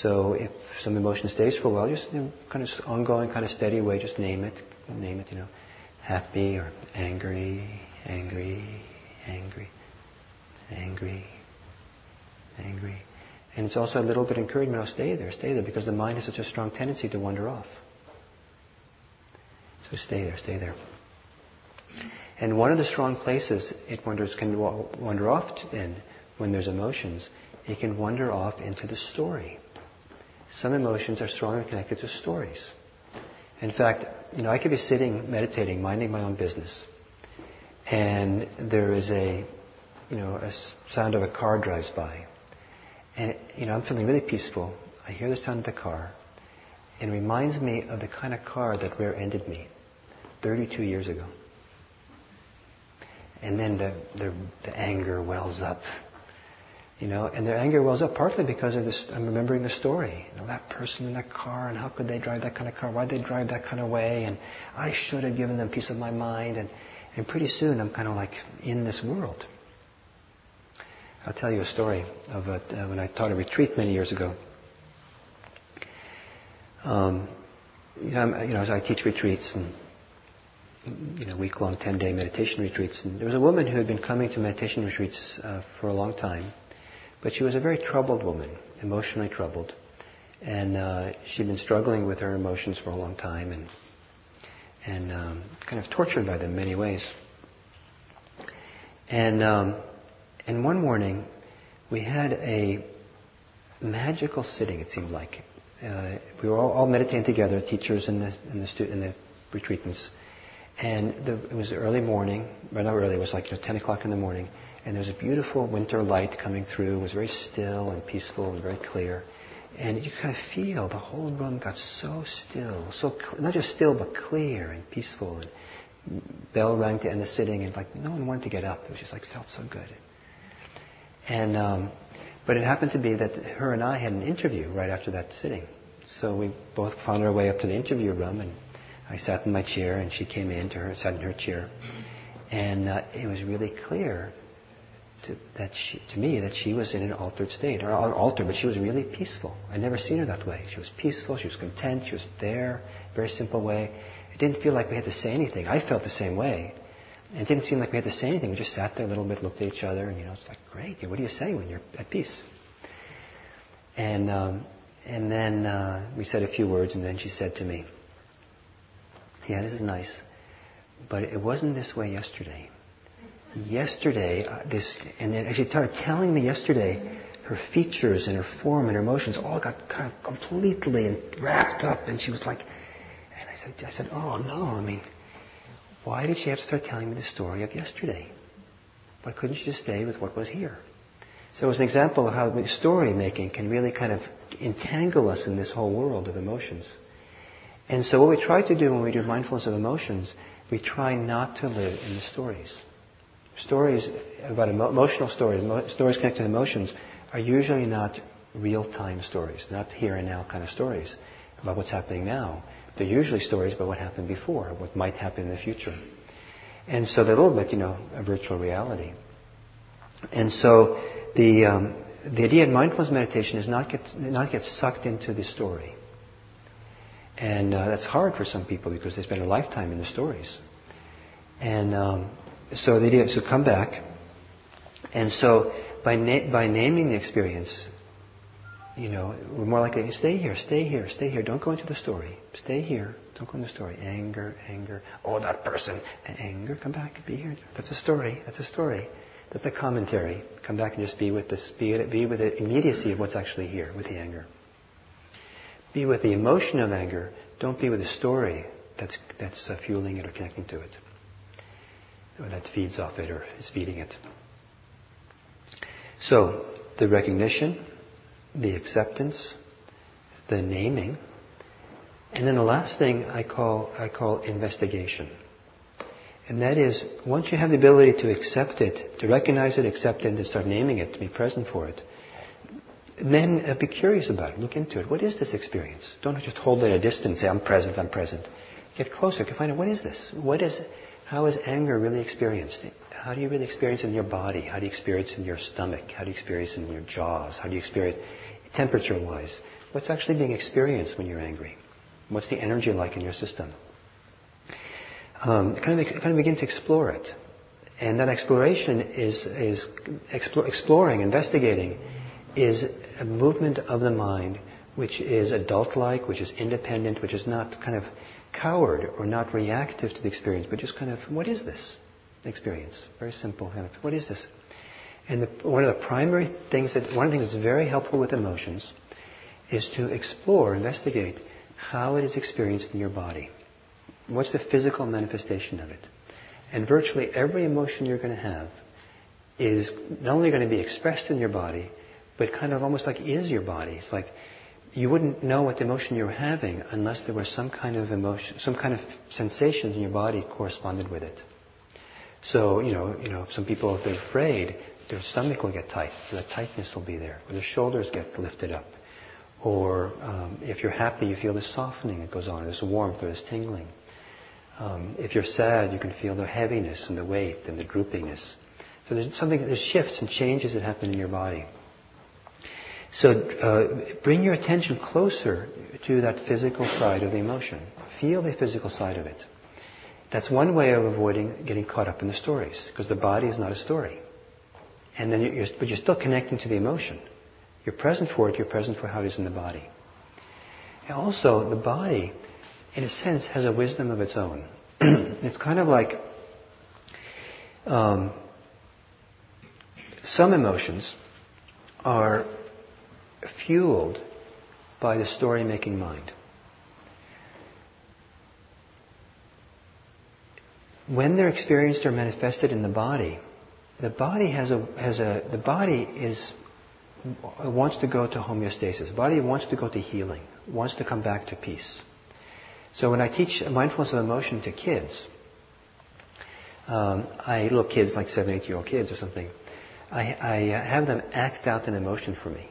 so if some emotion stays for a while, just you know, kind of ongoing, kind of steady way, just name it, name it, you know, happy or angry, angry, angry, angry. Angry. And it's also a little bit encouragement, oh, stay there, stay there, because the mind has such a strong tendency to wander off. So stay there, stay there. And one of the strong places it wanders, can wander off in when there's emotions, it can wander off into the story. Some emotions are strongly connected to stories. In fact, you know, I could be sitting, meditating, minding my own business, and there is a, you know, a sound of a car drives by. And, you know, I'm feeling really peaceful. I hear the sound of the car. And it reminds me of the kind of car that rear-ended me thirty-two years ago. And then the, the, the anger wells up. You know, and the anger wells up partly because of this, I'm remembering the story. You know, that person in that car, and how could they drive that kind of car? Why'd they drive that kind of way? And I should have given them peace of my mind. And, and pretty soon I'm kind of like in this world. I'll tell you a story of a, uh, when I taught a retreat many years ago. Um, you know, I'm, you know, I teach retreats, and you know, week-long, ten-day meditation retreats. And there was a woman who had been coming to meditation retreats uh, for a long time, but she was a very troubled woman, emotionally troubled, and uh, she'd been struggling with her emotions for a long time, and and um, kind of tortured by them in many ways. And um, And one morning, we had a magical sitting, it seemed like. Uh, we were all, all meditating together, teachers and the, and the, stu- and the retreatants. And the, it was early morning, or not early, it was like you know, ten o'clock in the morning. And there was a beautiful winter light coming through. It was very still and peaceful and very clear. And you kind of feel the whole room got so still, so cl- not just still, but clear and peaceful. And bell rang to end the sitting, and like no one wanted to get up. It was just like felt so good. And um, but it happened to be that her and I had an interview right after that sitting. So we both found our way up to the interview room, and I sat in my chair, and she came in to her, sat in her chair, and uh, it was really clear to that she, to me that she was in an altered state, or altered, but she was really peaceful. I'd never seen her that way. She was peaceful. She was content. She was there, very simple way. It didn't feel like we had to say anything. I felt the same way. It didn't seem like we had to say anything. We just sat there a little bit, looked at each other, and you know, it's like, great. What do you say when you're at peace? And um, and then uh, we said a few words, and then she said to me, "Yeah, this is nice, but it wasn't this way yesterday. Yesterday, uh, this." And then as she started telling me yesterday, her features and her form and her emotions all got kind of completely wrapped up, and she was like, and I said, I said, "Oh no, I mean." Why did she have to start telling me the story of yesterday? Why couldn't she just stay with what was here? So it was an example of how story making can really kind of entangle us in this whole world of emotions. And so what we try to do when we do mindfulness of emotions, we try not to live in the stories. Stories about emo- emotional stories, mo- stories connected to emotions, are usually not real-time stories, not here and now kind of stories about what's happening now, They're usually stories about what happened before, what might happen in the future. And so they're a little bit, you know, a virtual reality. And so the um, the idea of mindfulness meditation is not get not get sucked into the story. And uh, that's hard for some people because they spend a lifetime in the stories. And um, so the idea, so come back. And so by na- by naming the experience, you know, we're more likely to stay here, stay here, stay here. Don't go into the story. Stay here. Don't go into the story. Anger, anger. Oh, that person. Anger. Come back. Be here. That's a story. That's a story. That's a commentary. Come back and just be with this. Be, be with the immediacy of what's actually here with the anger. Be with the emotion of anger. Don't be with the story that's that's uh, fueling it or connecting to it, or that feeds off it or is feeding it. So the recognition, the acceptance, the naming, and then the last thing I call I call investigation. And that is, once you have the ability to accept it, to recognize it, accept it, and to start naming it, to be present for it, then uh, be curious about it, look into it. What is this experience? Don't just hold it at a distance, say, I'm present, I'm present. Get closer, find out, what is this? What is, how is anger really experienced? How do you really experience it in your body? How do you experience it in your stomach? How do you experience it in your jaws? How do you experience it temperature-wise? What's actually being experienced when you're angry? What's the energy like in your system? Um, kind of, kind of begin to explore it, and that exploration is is explore, exploring, investigating, is a movement of the mind which is adult-like, which is independent, which is not kind of coward or not reactive to the experience, but just kind of, what is this experience? Very simple, kind of, what is this? And the, one of the primary things that one of the things that's very helpful with emotions is to explore, investigate how it is experienced in your body. What's the physical manifestation of it? And virtually every emotion you're going to have is not only going to be expressed in your body, but kind of almost like is your body. It's like you wouldn't know what the emotion you were having unless there was some kind of emotion, some kind of sensations in your body corresponded with it. So, you know, you know, some people, if they're afraid, their stomach will get tight, so that tightness will be there, or their shoulders get lifted up. Or um, if you're happy, you feel this softening that goes on, this warmth or this tingling. Um, if you're sad, you can feel the heaviness and the weight and the droopiness. So there's something, there's shifts and changes that happen in your body. So uh, bring your attention closer to that physical side of the emotion. Feel the physical side of it. That's one way of avoiding getting caught up in the stories, because the body is not a story. And then you're, but you're still connecting to the emotion. You're present for it. You're present for how it is in the body. And also, the body, in a sense, has a wisdom of its own. It's kind of like um, some emotions are fueled by the story-making mind. When they're experienced or manifested in the body, the body has a has a the body is wants to go to homeostasis. The body wants to go to healing. Wants to come back to peace. So when I teach mindfulness of emotion to kids, um, I little kids like seven, eight-year-old kids or something, I, I have them act out an emotion for me.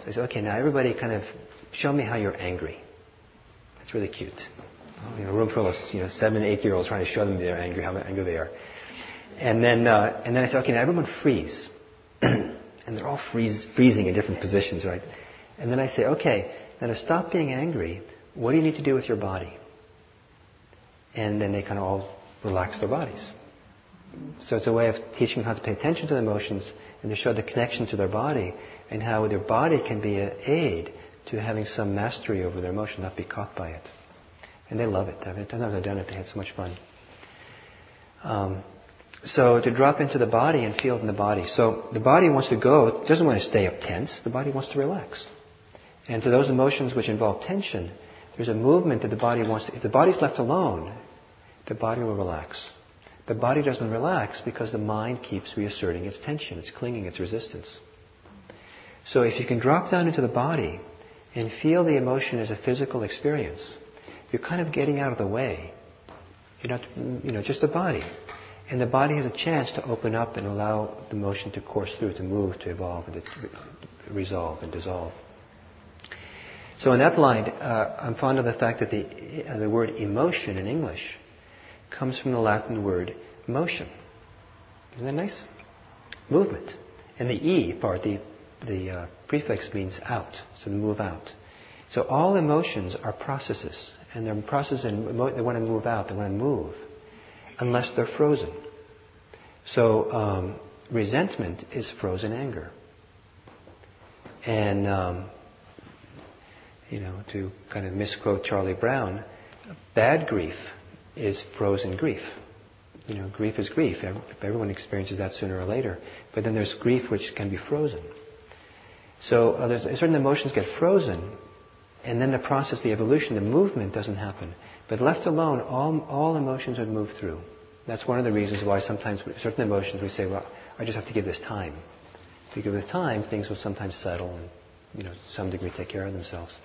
So I say, okay, now everybody kind of show me how you're angry. That's really cute. You know, a room full of you know seven, eight-year-olds trying to show them they're angry, how angry they are. And then, uh, and then I say, okay, now everyone freeze. And they're all freeze, freezing in different positions, right? And then I say, okay, now to stop being angry, what do you need to do with your body? And then they kind of all relax their bodies. So it's a way of teaching how to pay attention to the emotions and to show the connection to their body and how their body can be an aid to having some mastery over their emotion, not be caught by it. And they love it. I mean, sometimes I've done it, they had so much fun. Um, So to drop into the body and feel it in the body. So the body wants to go, it doesn't want to stay up tense, the body wants to relax. And to those emotions which involve tension, there's a movement that the body wants to, if the body's left alone, the body will relax. The body doesn't relax because the mind keeps reasserting its tension, its clinging, its resistance. So if you can drop down into the body and feel the emotion as a physical experience, you're kind of getting out of the way. You're not, you know, just the body. And the body has a chance to open up and allow the motion to course through, to move, to evolve, and to resolve and dissolve. So in that light, uh, I'm fond of the fact that the, uh, the word emotion in English comes from the Latin word motion. Isn't that nice? Movement. And the E part, the, the uh, prefix means out, so to move out. So all emotions are processes, and they're processes, and they want to move out, they want to move, unless they're frozen. So um, resentment is frozen anger. And, um, you know, to kind of misquote Charlie Brown, bad grief is frozen grief. You know, grief is grief. Everyone experiences that sooner or later. But then there's grief which can be frozen. So uh, there's, certain emotions get frozen, and then the process, the evolution, the movement doesn't happen. But left alone, all, all emotions would move through. That's one of the reasons why sometimes certain emotions we say, well, I just have to give this time. If you give it time, things will sometimes settle and, you know, to some degree take care of themselves.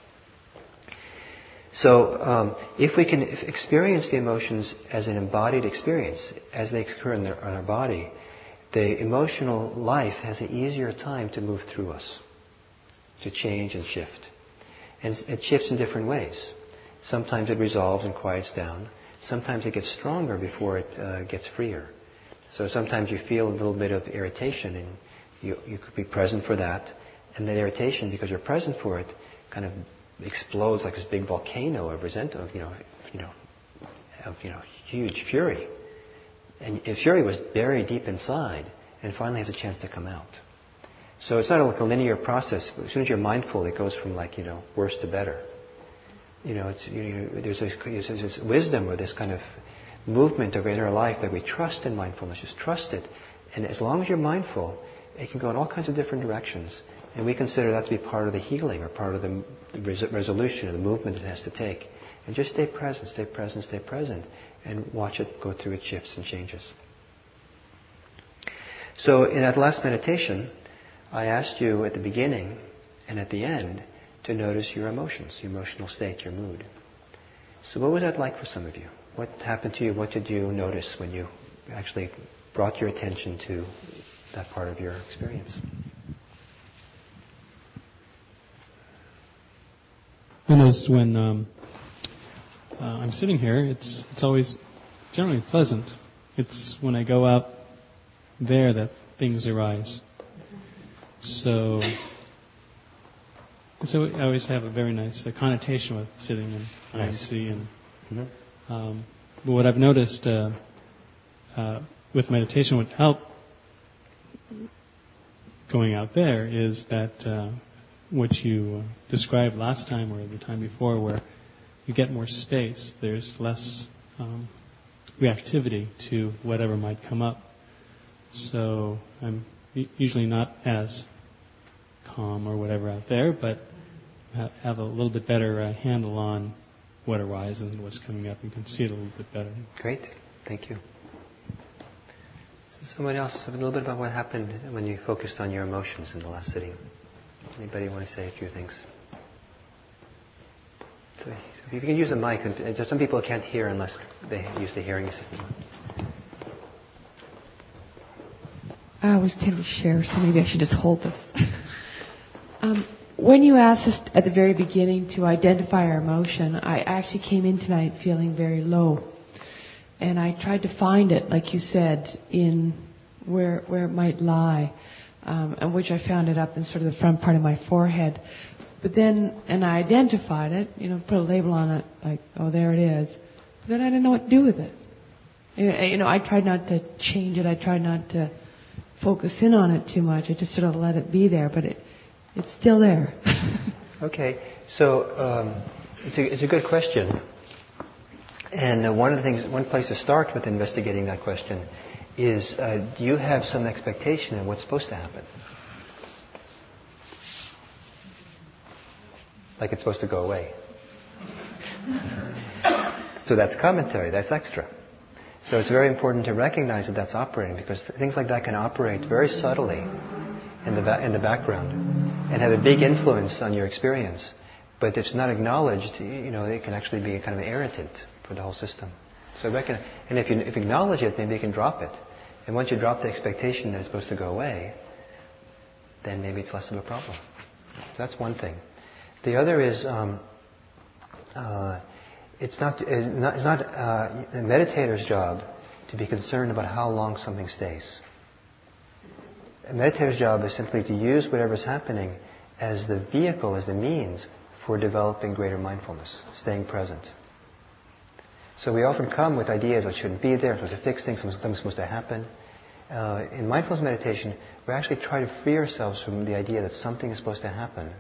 So um, if we can experience the emotions as an embodied experience, as they occur in, their, in our body, the emotional life has an easier time to move through us, to change and shift. And it shifts in different ways. Sometimes it resolves and quiets down. Sometimes it gets stronger before it uh, gets freer. So sometimes you feel a little bit of irritation, and you, you could be present for that. And that irritation, because you're present for it, kind of explodes like this big volcano of resentment, of, you know, you know, of, you know, huge fury. And fury was buried deep inside, and finally has a chance to come out. So it's not like a linear process. As soon as you're mindful, it goes from, like, you know, worse to better. You know, it's, you know, there's this, this wisdom or this kind of movement of inner life that we trust in mindfulness. Just trust it, and as long as you're mindful, it can go in all kinds of different directions. And we consider that to be part of the healing, or part of the resolution, or the movement it has to take. And just stay present, stay present, stay present, and watch it go through its shifts and changes. So in that last meditation, I asked you at the beginning and at the end to notice your emotions, your emotional state, your mood. So what was that like for some of you? What happened to you? What did you notice when you actually brought your attention to that part of your experience? I noticed when um, uh, I'm sitting here, it's it's always generally pleasant. It's when I go out there that things arise. So, so I always have a very nice uh, connotation with sitting in I M C. And, mm-hmm. um, but what I've noticed uh, uh, with meditation would help going out there is that uh, what you uh, described last time or the time before, where you get more space, there's less um, reactivity to whatever might come up. So I'm usually not as calm or whatever out there, but have a little bit better uh, handle on what arises and what's coming up, and can see it a little bit better. Great, thank you. So someone else, a little bit about what happened when you focused on your emotions in the last sitting. Anybody want to say a few things? So if you can use the mic, and some people can't hear unless they use the hearing assistant. I always tend to share, so maybe I should just hold this. um, when you asked us at the very beginning to identify our emotion, I actually came in tonight feeling very low. And I tried to find it, like you said, in where where it might lie, um, and which I found it up in sort of the front part of my forehead. But then, and I identified it, you know, put a label on it, like, oh, there it is. But then I didn't know what to do with it. You know, I tried not to change it. I tried not to focus in on it too much. I just sort of let it be there, but it it's still there. Okay, so um, it's a it's a good question, and uh, one of the things, one place to start with investigating that question is: uh, do you have some expectation of what's supposed to happen? Like it's supposed to go away. So that's commentary. That's extra. So it's very important to recognize that that's operating, because things like that can operate very subtly in the ba- in the background and have a big influence on your experience. But if it's not acknowledged, you know, it can actually be a kind of an irritant for the whole system. So recognize, and if you, if you acknowledge it, maybe you can drop it. And once you drop the expectation that it's supposed to go away, then maybe it's less of a problem. So that's one thing. The other is um, uh, it's not it's not, it's not uh, a meditator's job to be concerned about how long something stays. A meditator's job is simply to use whatever's happening as the vehicle, as the means for developing greater mindfulness, staying present. So we often come with ideas what shouldn't be there, I'm supposed to fix things, something's supposed to happen. Uh, in mindfulness meditation, we actually try to free ourselves from the idea that something is supposed to happen.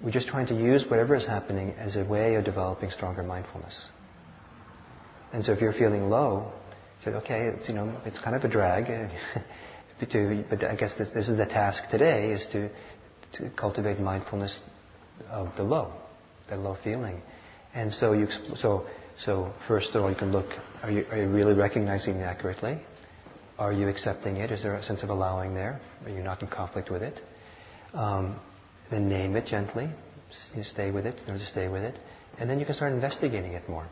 We're just trying to use whatever is happening as a way of developing stronger mindfulness. And so if you're feeling low, say, okay, it's, you know, it's kind of a drag, to, but I guess this, this is the task today, is to, to cultivate mindfulness of the low, that low feeling. And so you, so, so first of all, you can look, are you, are you really recognizing it accurately? Are you accepting it? Is there a sense of allowing there? Are you not in conflict with it? Um, then name it gently. You stay with it. You know, just stay with it. And then you can start investigating it more.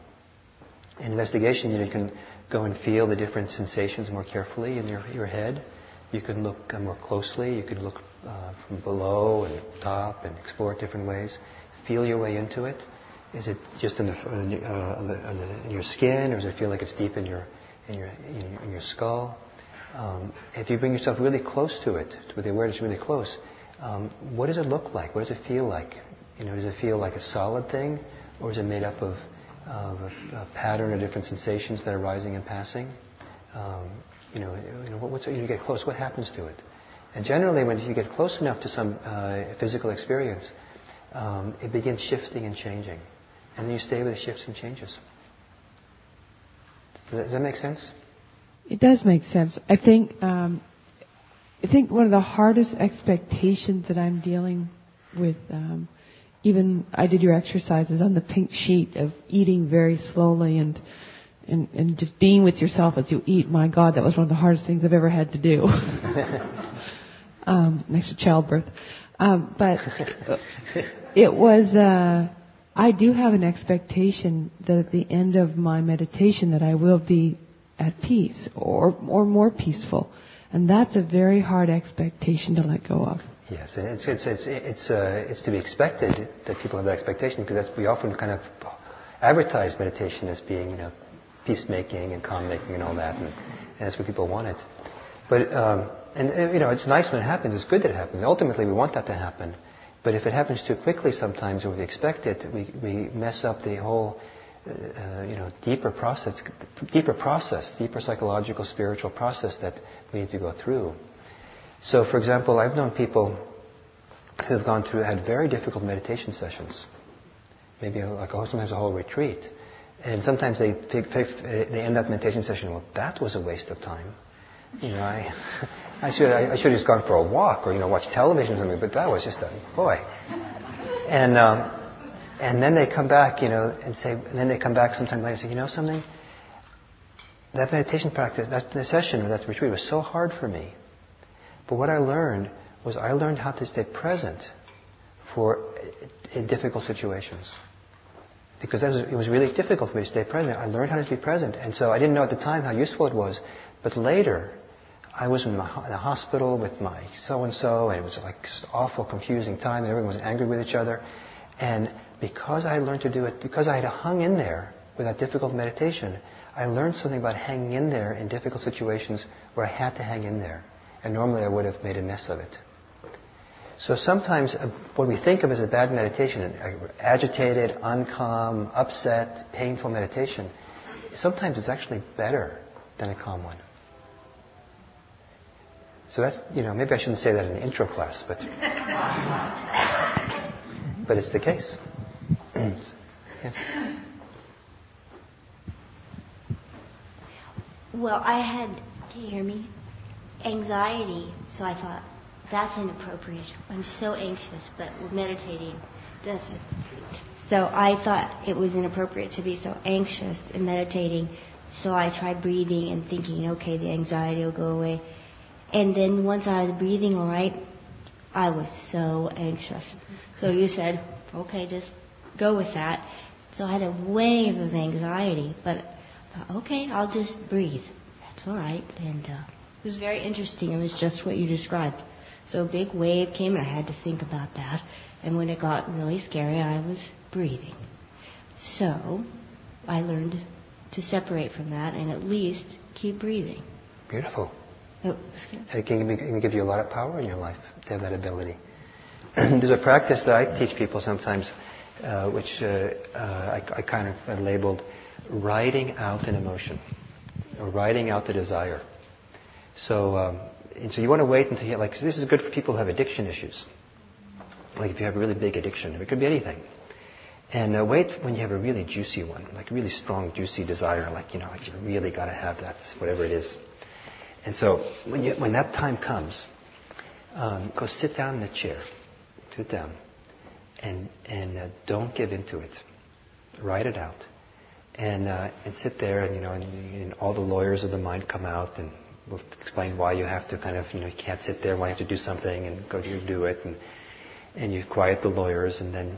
In investigation, you know, you can go and feel the different sensations more carefully in your, your head. You can look more closely. You could look uh, from below and top and explore it different ways. Feel your way into it. Is it just in, the, uh, on the, on the, in your skin, or does it feel like it's deep in your in your in your, in your skull? Um, if you bring yourself really close to it, with the awareness really close, um, what does it look like? What does it feel like? You know, does it feel like a solid thing, or is it made up of, of a, a pattern of different sensations that are rising and passing? Um, you know, you know, what's, you get close, what happens to it? And generally, when you get close enough to some uh, physical experience, um, it begins shifting and changing, and then you stay with the shifts and changes. Does that, does that make sense? It does make sense. I think um, I think one of the hardest expectations that I'm dealing with, um, even I did your exercises on the pink sheet of eating very slowly and and, and just being with yourself as you eat. My God, that was one of the hardest things I've ever had to do. um, next to childbirth. Um, but it was, uh, I do have an expectation that at the end of my meditation that I will be at peace, or or more peaceful, and that's a very hard expectation to let go of. Yes, and it's it's it's it's uh, it's to be expected that people have that expectation, because that's, we often kind of advertise meditation as being, you know, peacemaking and calm making and all that, and, and that's what people want it. But um, and, and you know, it's nice when it happens. It's good that it happens. Ultimately, we want that to happen. But if it happens too quickly, sometimes, or we expect it, we we mess up the whole. Uh, you know, deeper process, deeper process, deeper psychological, spiritual process that we need to go through. So, for example, I've known people who have gone through, had very difficult meditation sessions, maybe like sometimes a whole retreat, and sometimes they they end up meditation session. Well, that was a waste of time. You know, I I should I, I should have just gone for a walk, or, you know, watch television or something. But that was just a boy, and. Um, And then they come back, you know, and say. And then they come back sometime later and say, you know something? That meditation practice, that the session, or that retreat was so hard for me. But what I learned was I learned how to stay present for in difficult situations. Because that was, it was really difficult for me to stay present. I learned how to be present. And so I didn't know at the time how useful it was. But later, I was in the hospital with my so-and-so, and it was like awful, confusing time, and everyone was angry with each other. And because I learned to do it, because I had hung in there with that difficult meditation, I learned something about hanging in there in difficult situations where I had to hang in there. And normally I would have made a mess of it. So sometimes what we think of as a bad meditation, agitated, uncalm, upset, painful meditation, sometimes it's actually better than a calm one. So that's, you know, maybe I shouldn't say that in an intro class, but... But it's the case. Yes. Well, I had, can you hear me? Anxiety. So I thought, that's inappropriate. I'm so anxious, but meditating doesn't. So I thought it was inappropriate to be so anxious and meditating. So I tried breathing and thinking, okay, the anxiety will go away. And then once I was breathing all right, I was so anxious. So you said, okay, just go with that. So I had a wave of anxiety, but I thought, okay, I'll just breathe. That's all right. And uh, it was very interesting. It was just what you described. So a big wave came, and I had to think about that. And when it got really scary, I was breathing. So I learned to separate from that and at least keep breathing. Beautiful. Oh, it can, it can give you a lot of power in your life to have that ability. There's a practice that I teach people sometimes, uh, which uh, uh, I, I kind of labeled riding out an emotion, or riding out the desire. So, um, and so you want to wait until you like. So this is good for people who have addiction issues. Like if you have a really big addiction, it could be anything. And uh, wait when you have a really juicy one, like really strong, juicy desire, like you know, like you really got to have that, whatever it is. And so when you, when that time comes, um, go sit down in a chair, sit down, and and uh, don't give in to it. Write it out, and uh, and sit there, and you know, and, and all the lawyers of the mind come out and will explain why you have to kind of you know you can't sit there, why you have to do something and go to do it, and and you quiet the lawyers, and then.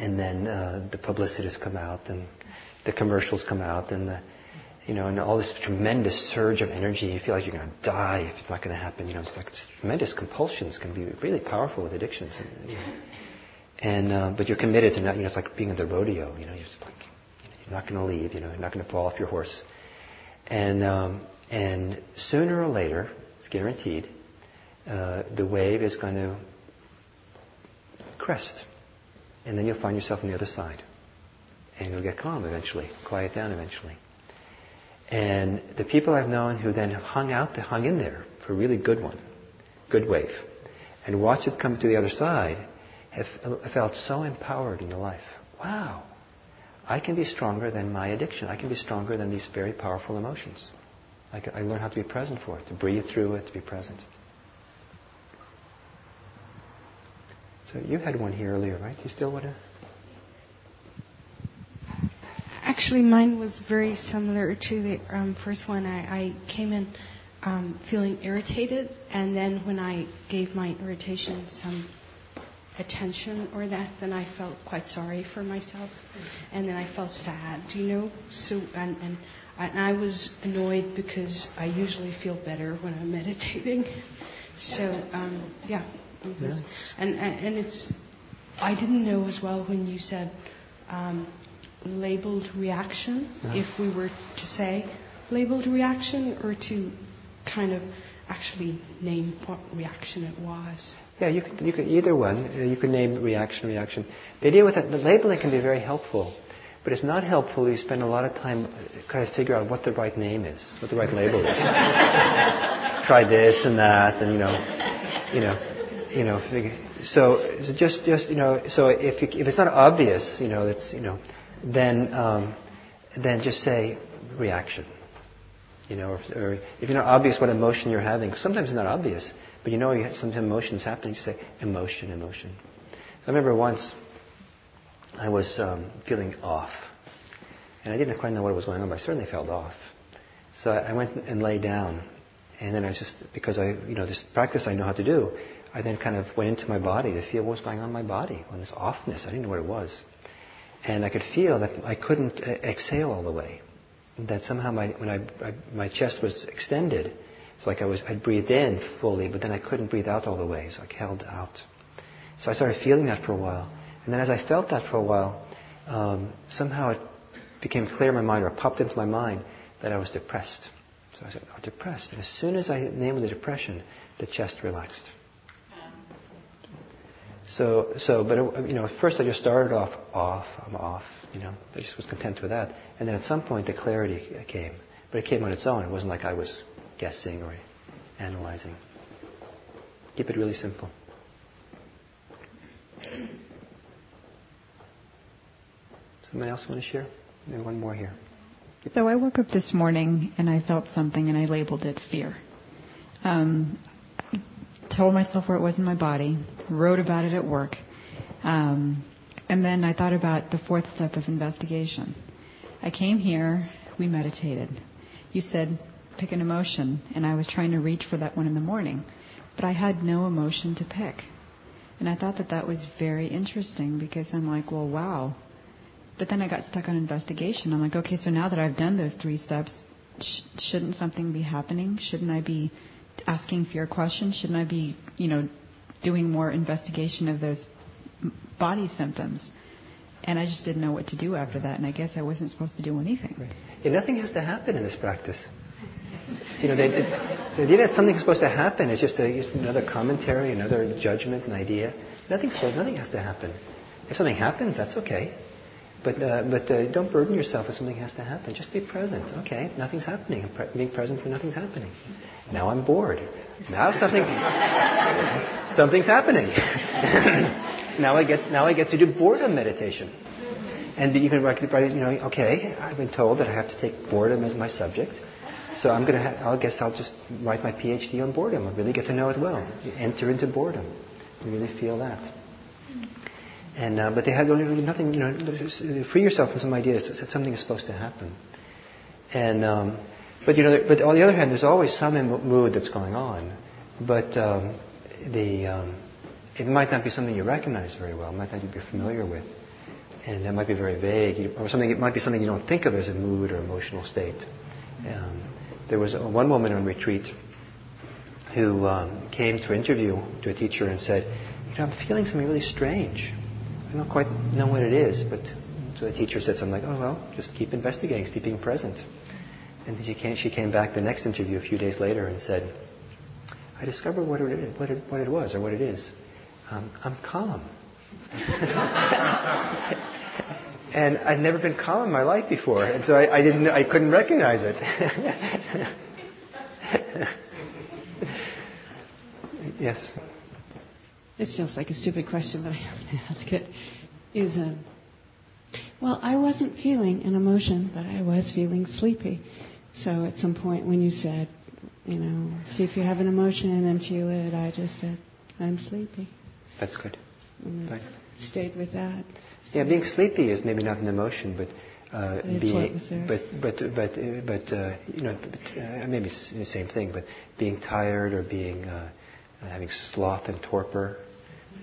And then uh, the publicists come out, and the commercials come out, and the, you know, and all this tremendous surge of energy. You feel like you're going to die if it's not going to happen. You know, it's like this tremendous compulsions can be really powerful with addictions. And, you know. and uh, but you're committed to not. You know, it's like being at the rodeo. You know, you're just like you're not going to leave. You know, you're not going to fall off your horse. And um, and sooner or later, it's guaranteed, uh, the wave is going to crest. And then you'll find yourself on the other side. And you'll get calm eventually, quiet down eventually. And the people I've known who then have hung out, they hung in there for a really good one, good wave, and watched it come to the other side, have felt so empowered in their life. Wow, I can be stronger than my addiction. I can be stronger than these very powerful emotions. I, can, I learn how to be present for it, to breathe through it, to be present. So you had one here earlier, right? You still want to? Actually, mine was very similar to the um, first one. I, I came in um, feeling irritated, and then when I gave my irritation some attention or that, then I felt quite sorry for myself, and then I felt sad, you know? So and, and, and I was annoyed because I usually feel better when I'm meditating. So, um, yeah. Mm-hmm. Yes. And, and and it's, I didn't know as well when you said um, labeled reaction, uh-huh. if we were to say labeled reaction or to kind of actually name what reaction it was. Yeah, you could, you could either one. You could name reaction, reaction. The idea with that, the labeling can be very helpful, but it's not helpful if you spend a lot of time trying to figure out what the right name is, what the right label is. Try this and that, and you know, you know. You know, so just just you know, so if you, if it's not obvious, you know, it's you know, then um, then just say reaction, you know, or, or if you're not obvious what emotion you're having, sometimes it's not obvious, but you know, you have some emotions happening. You say emotion, emotion. So I remember once I was um, feeling off, and I didn't quite know what was going on, but I certainly felt off. So I went and lay down, and then I was just because I you know this practice I know how to do. I then kind of went into my body to feel what was going on in my body, when this offness, I didn't know what it was. And I could feel that I couldn't exhale all the way. That somehow my when I, I my chest was extended, it's like I was I breathed in fully, but then I couldn't breathe out all the way, so I held out. So I started feeling that for a while. And then as I felt that for a while, um, somehow it became clear in my mind, or popped into my mind, that I was depressed. So I said, oh, depressed. And as soon as I named the depression, the chest relaxed. So, so, but it, you know, at first I just started off off. I'm off. You know, I just was content with that. And then at some point the clarity came, but it came on its own. It wasn't like I was guessing or analyzing. Keep it really simple. Somebody else want to share? Maybe one more here. So I woke up this morning and I felt something and I labeled it fear. Um, told myself where it was in my body, wrote about it at work, um, and then I thought about the fourth step of investigation. I came here, we meditated. You said, pick an emotion, and I was trying to reach for that one in the morning, but I had no emotion to pick. And I thought that that was very interesting because I'm like, well, wow. But then I got stuck on investigation. I'm like, okay, so now that I've done those three steps, sh- shouldn't something be happening? Shouldn't I be asking fear questions? Shouldn't I be, you know, doing more investigation of those body symptoms. And I just didn't know what to do after that, and I guess I wasn't supposed to do anything. Right. Yeah, nothing has to happen in this practice. You know, they, they, they, that's something supposed to happen. It's just, a, just another commentary, another judgment, an idea. Nothing's supposed, nothing has to happen. If something happens, that's okay. But uh, but uh, don't burden yourself if something has to happen. Just be present. Okay, nothing's happening. I'm pre- being present for nothing's happening. Now I'm bored. Now something something's happening. Now I get now I get to do boredom meditation. And you can recognize, you know, okay, I've been told that I have to take boredom as my subject. So I'm gonna. Ha- I guess I'll just write my PhD on boredom. I really get to know it well. You enter into boredom. You really feel that. And uh, but they had nothing. You know, free yourself from some ideas that something is supposed to happen. And um, but you know, but on the other hand, there's always some mood that's going on. But um, the um, it might not be something you recognize very well. It might not be familiar with, and that might be very vague, or something. It might be something you don't think of as a mood or emotional state. Um, There was one woman on retreat who um, came to interview to a teacher and said, you know, I'm feeling something really strange. I don't quite know what it is. But so the teacher said something like, oh, well, just keep investigating, just keep being present. And she came, she came back the next interview a few days later and said, I discovered what it, is, what it, what it was or what it is. Um, I'm calm. And I'd never been calm in my life before, and so I, I didn't, I couldn't recognize it. Yes. This feels like a stupid question, but I have to ask it. Is um, well, I wasn't feeling an emotion, but I was feeling sleepy. So at some point, when you said, you know, see if you have an emotion and feel it, I just said, I'm sleepy. That's good. And I stayed with that. Yeah, being sleepy is maybe not an emotion, but uh, being, but but but but uh, you know, but, uh, maybe it's the same thing. But being tired or being uh, having sloth and torpor,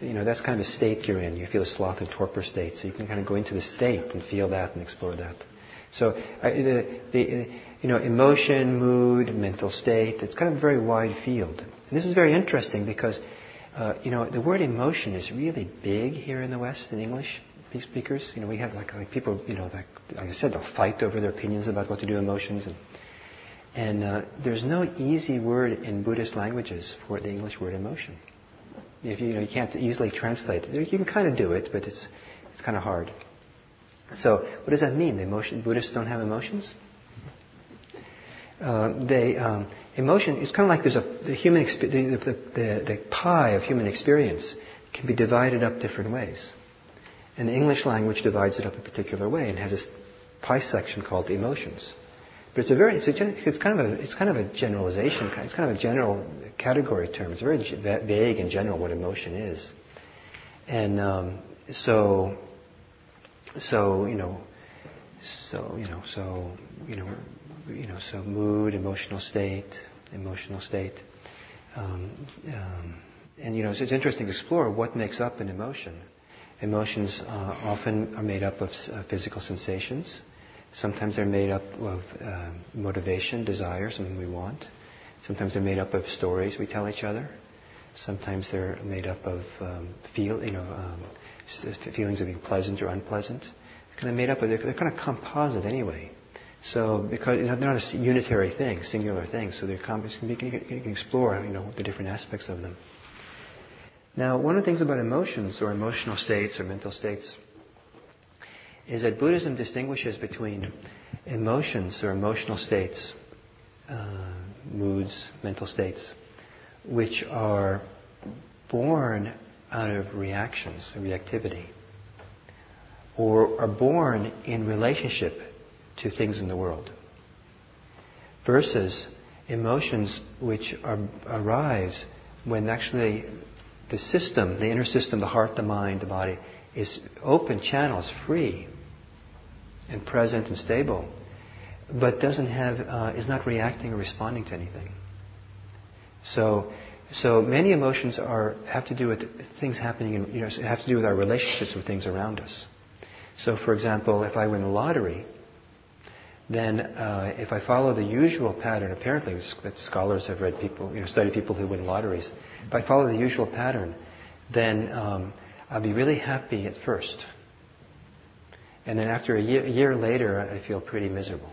you know, that's kind of a state you're in. You feel a sloth and torpor state, so you can kind of go into the state and feel that and explore that. So uh, the the you know, emotion, mood, mental state. It's kind of a very wide field, and this is very interesting because uh, you know, the word emotion is really big here in the West in English. Speakers, you know, we have like like people, you know, like, like I said, they'll fight over their opinions about what to do with emotions, and and uh, there's no easy word in Buddhist languages for the English word emotion. If you, you know, you can't easily translate it. You can kind of do it, but it's it's kind of hard. So, what does that mean? The emotion Buddhists don't have emotions. Uh, they um, emotion. It's kind of like there's a the human exp- the, the, the the pie of human experience can be divided up different ways. And the English language divides it up a particular way and has this pie section called emotions. But it's a very, it's, a gen, it's kind of a, it's kind of a generalization. It's kind of a general category term. It's very vague and general what emotion is. And um, so, so you know, so you know, so you know, you know, so mood, emotional state, emotional state. Um, um, and you know, so it's interesting to explore what makes up an emotion. Emotions uh, often are made up of uh, physical sensations. Sometimes they're made up of uh, motivation, desire, something we want. Sometimes they're made up of stories we tell each other. Sometimes they're made up of um, feel, you know, um, feelings of being pleasant or unpleasant. They're kind of made up of. They're, they're kind of composite anyway. So because they're not a unitary thing, singular thing. So they're comp- you can explore, you know, the different aspects of them. Now, one of the things about emotions or emotional states or mental states is that Buddhism distinguishes between emotions or emotional states, uh, moods, mental states, which are born out of reactions or reactivity, or are born in relationship to things in the world, versus emotions which are, arise when actually the system, the inner system, the heart, the mind, the body, is open channels, free and present and stable, but doesn't have, uh, is not reacting or responding to anything. So, so many emotions are have to do with things happening, in, you know, have to do with our relationships with things around us. So, for example, if I win the lottery, then uh, if I follow the usual pattern, apparently that scholars have read people, you know, studied people who win lotteries. If I follow the usual pattern, then um, I'll be really happy at first. And then after a year, a year later, I feel pretty miserable.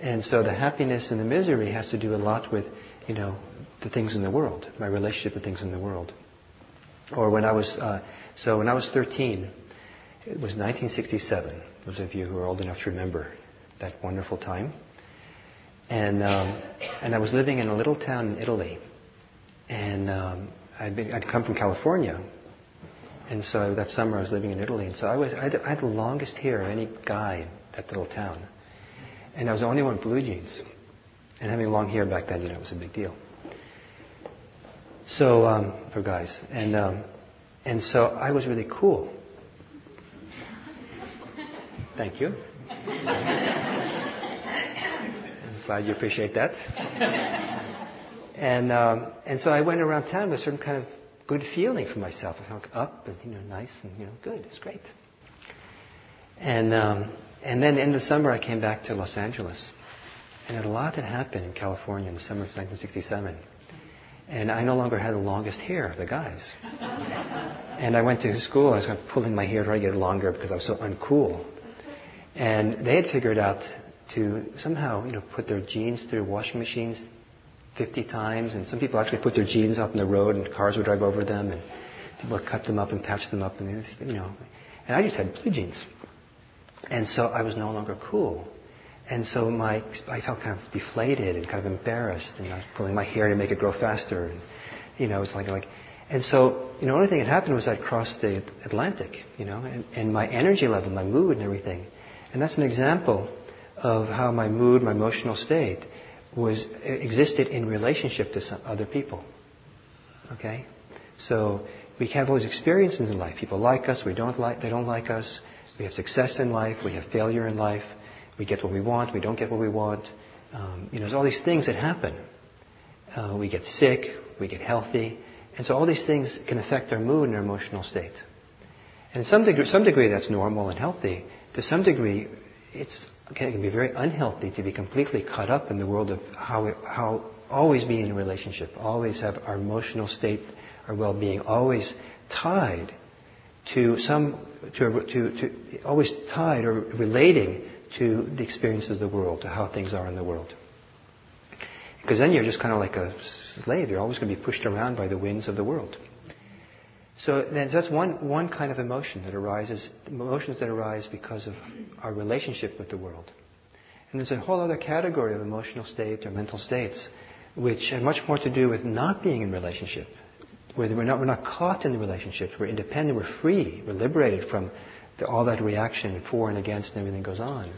And so the happiness and the misery has to do a lot with, you know, the things in the world, my relationship with things in the world. Or when I was, uh, so when I was thirteen, it was nineteen sixty-seven. Those of you who are old enough to remember that wonderful time. And um, and I was living in a little town in Italy. And um, I'd, been, I'd come from California. And so that summer I was living in Italy. And so I was I had, I had the longest hair of any guy in that little town. And I was the only one with blue jeans. And having long hair back then, you know, was a big deal. So, um, for guys. And um, and so I was really cool. Thank you. I'm glad you appreciate that. And um, and so I went around town with a certain kind of good feeling for myself. I felt up and, you know, nice and, you know, good. It's great. And um, and then in the summer I came back to Los Angeles. And a lot had happened in California in the summer of nineteen sixty-seven. And I no longer had the longest hair of the guys. And I went to school. I was kind of pulling my hair trying to get it longer because I was so uncool. And they had figured out to somehow, you know, put their jeans through washing machines fifty times. And some people actually put their jeans out on the road and cars would drive over them. And people would cut them up and patch them up. And, you know, and I just had blue jeans. And so I was no longer cool. And so my, I felt kind of deflated and kind of embarrassed, and I was pulling my hair to make it grow faster, and, you know, it's like, like, and so, you know, the only thing that happened was I crossed the Atlantic, you know, and, and my energy level, my mood and everything. And that's an example of how my mood, my emotional state was, existed in relationship to some other people. Okay? So we have all these experiences in life. People like us, we don't like, they don't like us. We have success in life, we have failure in life. We get what we want. We don't get what we want. Um, you know, there's all these things that happen. Uh, we get sick. We get healthy. And so all these things can affect our mood and our emotional state. And to some degree, some degree that's normal and healthy. To some degree, it's, okay, it can be very unhealthy to be completely caught up in the world of how, it, how always be in a relationship, always have our emotional state, our well-being, always tied to some, to, to, to always tied or relating to the experiences of the world, to how things are in the world. Because then you're just kind of like a slave. You're always going to be pushed around by the winds of the world. So that's one, one kind of emotion that arises, emotions that arise because of our relationship with the world. And there's a whole other category of emotional state or mental states which have much more to do with not being in relationship, where we're not, we're not caught in the relationships. We're independent, we're free, we're liberated from the, all that reaction for and against and everything goes on.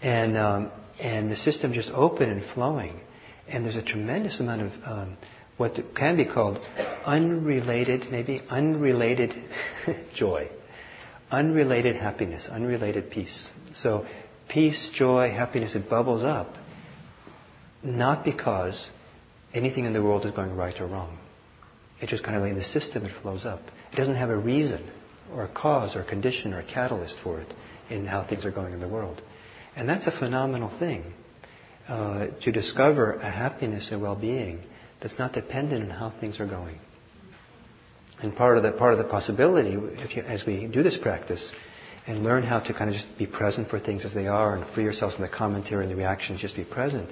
And um, and the system just open and flowing. And there's a tremendous amount of um, what can be called unrelated, maybe unrelated joy, unrelated happiness, unrelated peace. So peace, joy, happiness, it bubbles up, not because anything in the world is going right or wrong. It just kind of like in the system, it flows up. It doesn't have a reason or a cause or a condition or a catalyst for it in how things are going in the world. And that's a phenomenal thing, uh, to discover a happiness and well-being that's not dependent on how things are going. And part of the, part of the possibility, if you, as we do this practice and learn how to kind of just be present for things as they are and free yourself from the commentary and the reactions, just be present,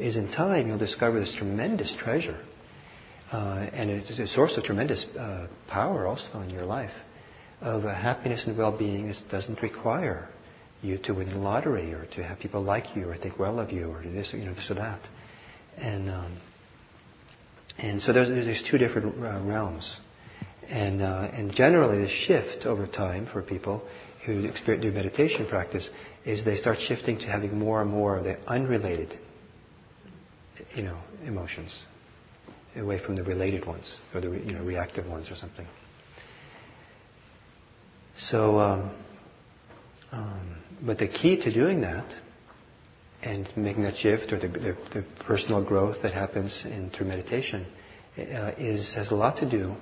is in time you'll discover this tremendous treasure. Uh, and it's a source of tremendous uh, power also in your life of a happiness and well-being that doesn't require you to win the lottery or to have people like you or think well of you or this, you know, this or that. And um, and so there's, there's two different uh, realms. And uh, and generally the shift over time for people who experience, do meditation practice is they start shifting to having more and more of the unrelated, you know, emotions away from the related ones or the, you know, reactive ones or something. So, um, um, but the key to doing that and making that shift or the, the, the personal growth that happens in through meditation uh, is has a lot to do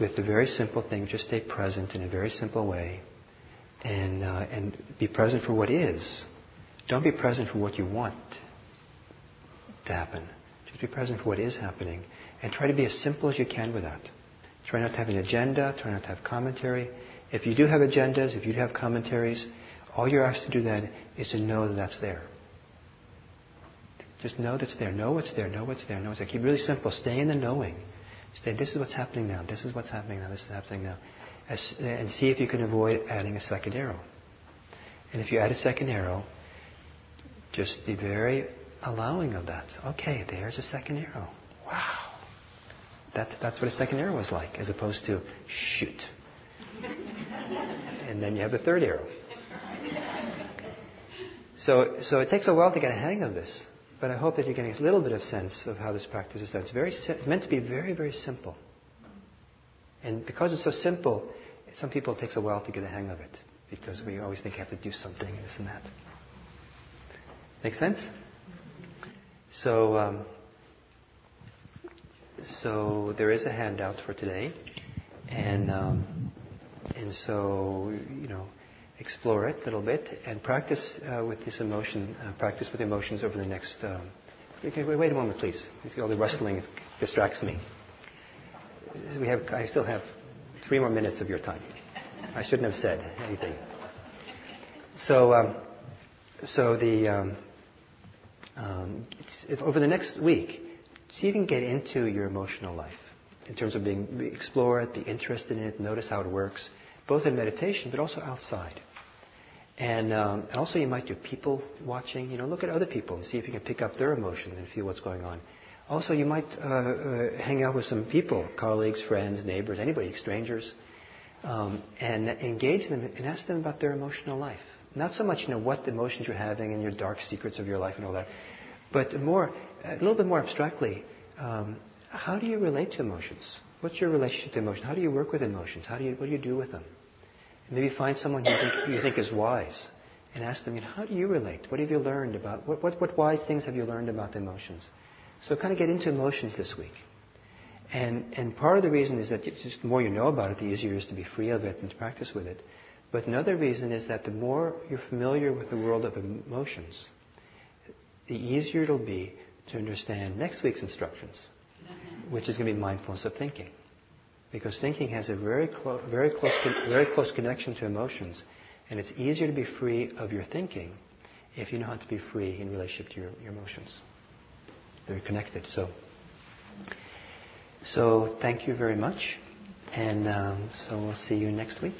with the very simple thing: just stay present in a very simple way, and uh, and be present for what is. Don't be present for what you want to happen. Just be present for what is happening, and try to be as simple as you can with that. Try not to have an agenda. Try not to have commentary. If you do have agendas, if you do have commentaries, all you're asked to do then is to know that that's there. Just know that's there. Know it's there. Know what's there. Know it's there. Keep it really simple. Stay in the knowing. Stay, this is what's happening now. This is what's happening now. This is happening now. As, and see if you can avoid adding a second arrow. And if you add a second arrow, just be very allowing of that. Okay, there's a second arrow. Wow. That, that's what a second arrow is like, as opposed to shoot. And then you have the third arrow. So, so it takes a while to get a hang of this. But I hope that you're getting a little bit of sense of how this practice is done. It's, very, it's meant to be very, very simple. And because it's so simple, some people it takes a while to get a hang of it. Because we always think you have to do something, this and that. Make sense? So, um, so there is a handout for today. And, um, and so, you know, explore it a little bit and practice uh, with this emotion, uh, practice with emotions over the next... Um, wait, wait a moment, please. All the rustling distracts me. We have, I still have three more minutes of your time. I shouldn't have said anything. So, um, so the um, um, it's, if over the next week, see if you can get into your emotional life in terms of being explore it, be interested in it, notice how it works, both in meditation but also outside. And, um, and also you might do people watching. You know, look at other people and see if you can pick up their emotions and feel what's going on. Also, you might uh, uh, hang out with some people, colleagues, friends, neighbors, anybody, strangers, um, and engage them and ask them about their emotional life. Not so much, you know, what emotions you're having and your dark secrets of your life and all that, but more, a little bit more abstractly, um, how do you relate to emotions? What's your relationship to emotion? How do you work with emotions? How do you, what do you do with them? And maybe find someone you think, you think is wise and ask them, you know, how do you relate? What have you learned about, what, what, what wise things have you learned about the emotions? So kind of get into emotions this week. And and part of the reason is that just the more you know about it, the easier it is to be free of it and to practice with it. But another reason is that the more you're familiar with the world of emotions, the easier it'll be to understand next week's instructions, which is going to be mindfulness of thinking. Because thinking has a very, clo- very, close con- very close connection to emotions. And it's easier to be free of your thinking if you know how to be free in relationship to your, your emotions. They're connected. So, so thank you very much. And um, so we'll see you next week.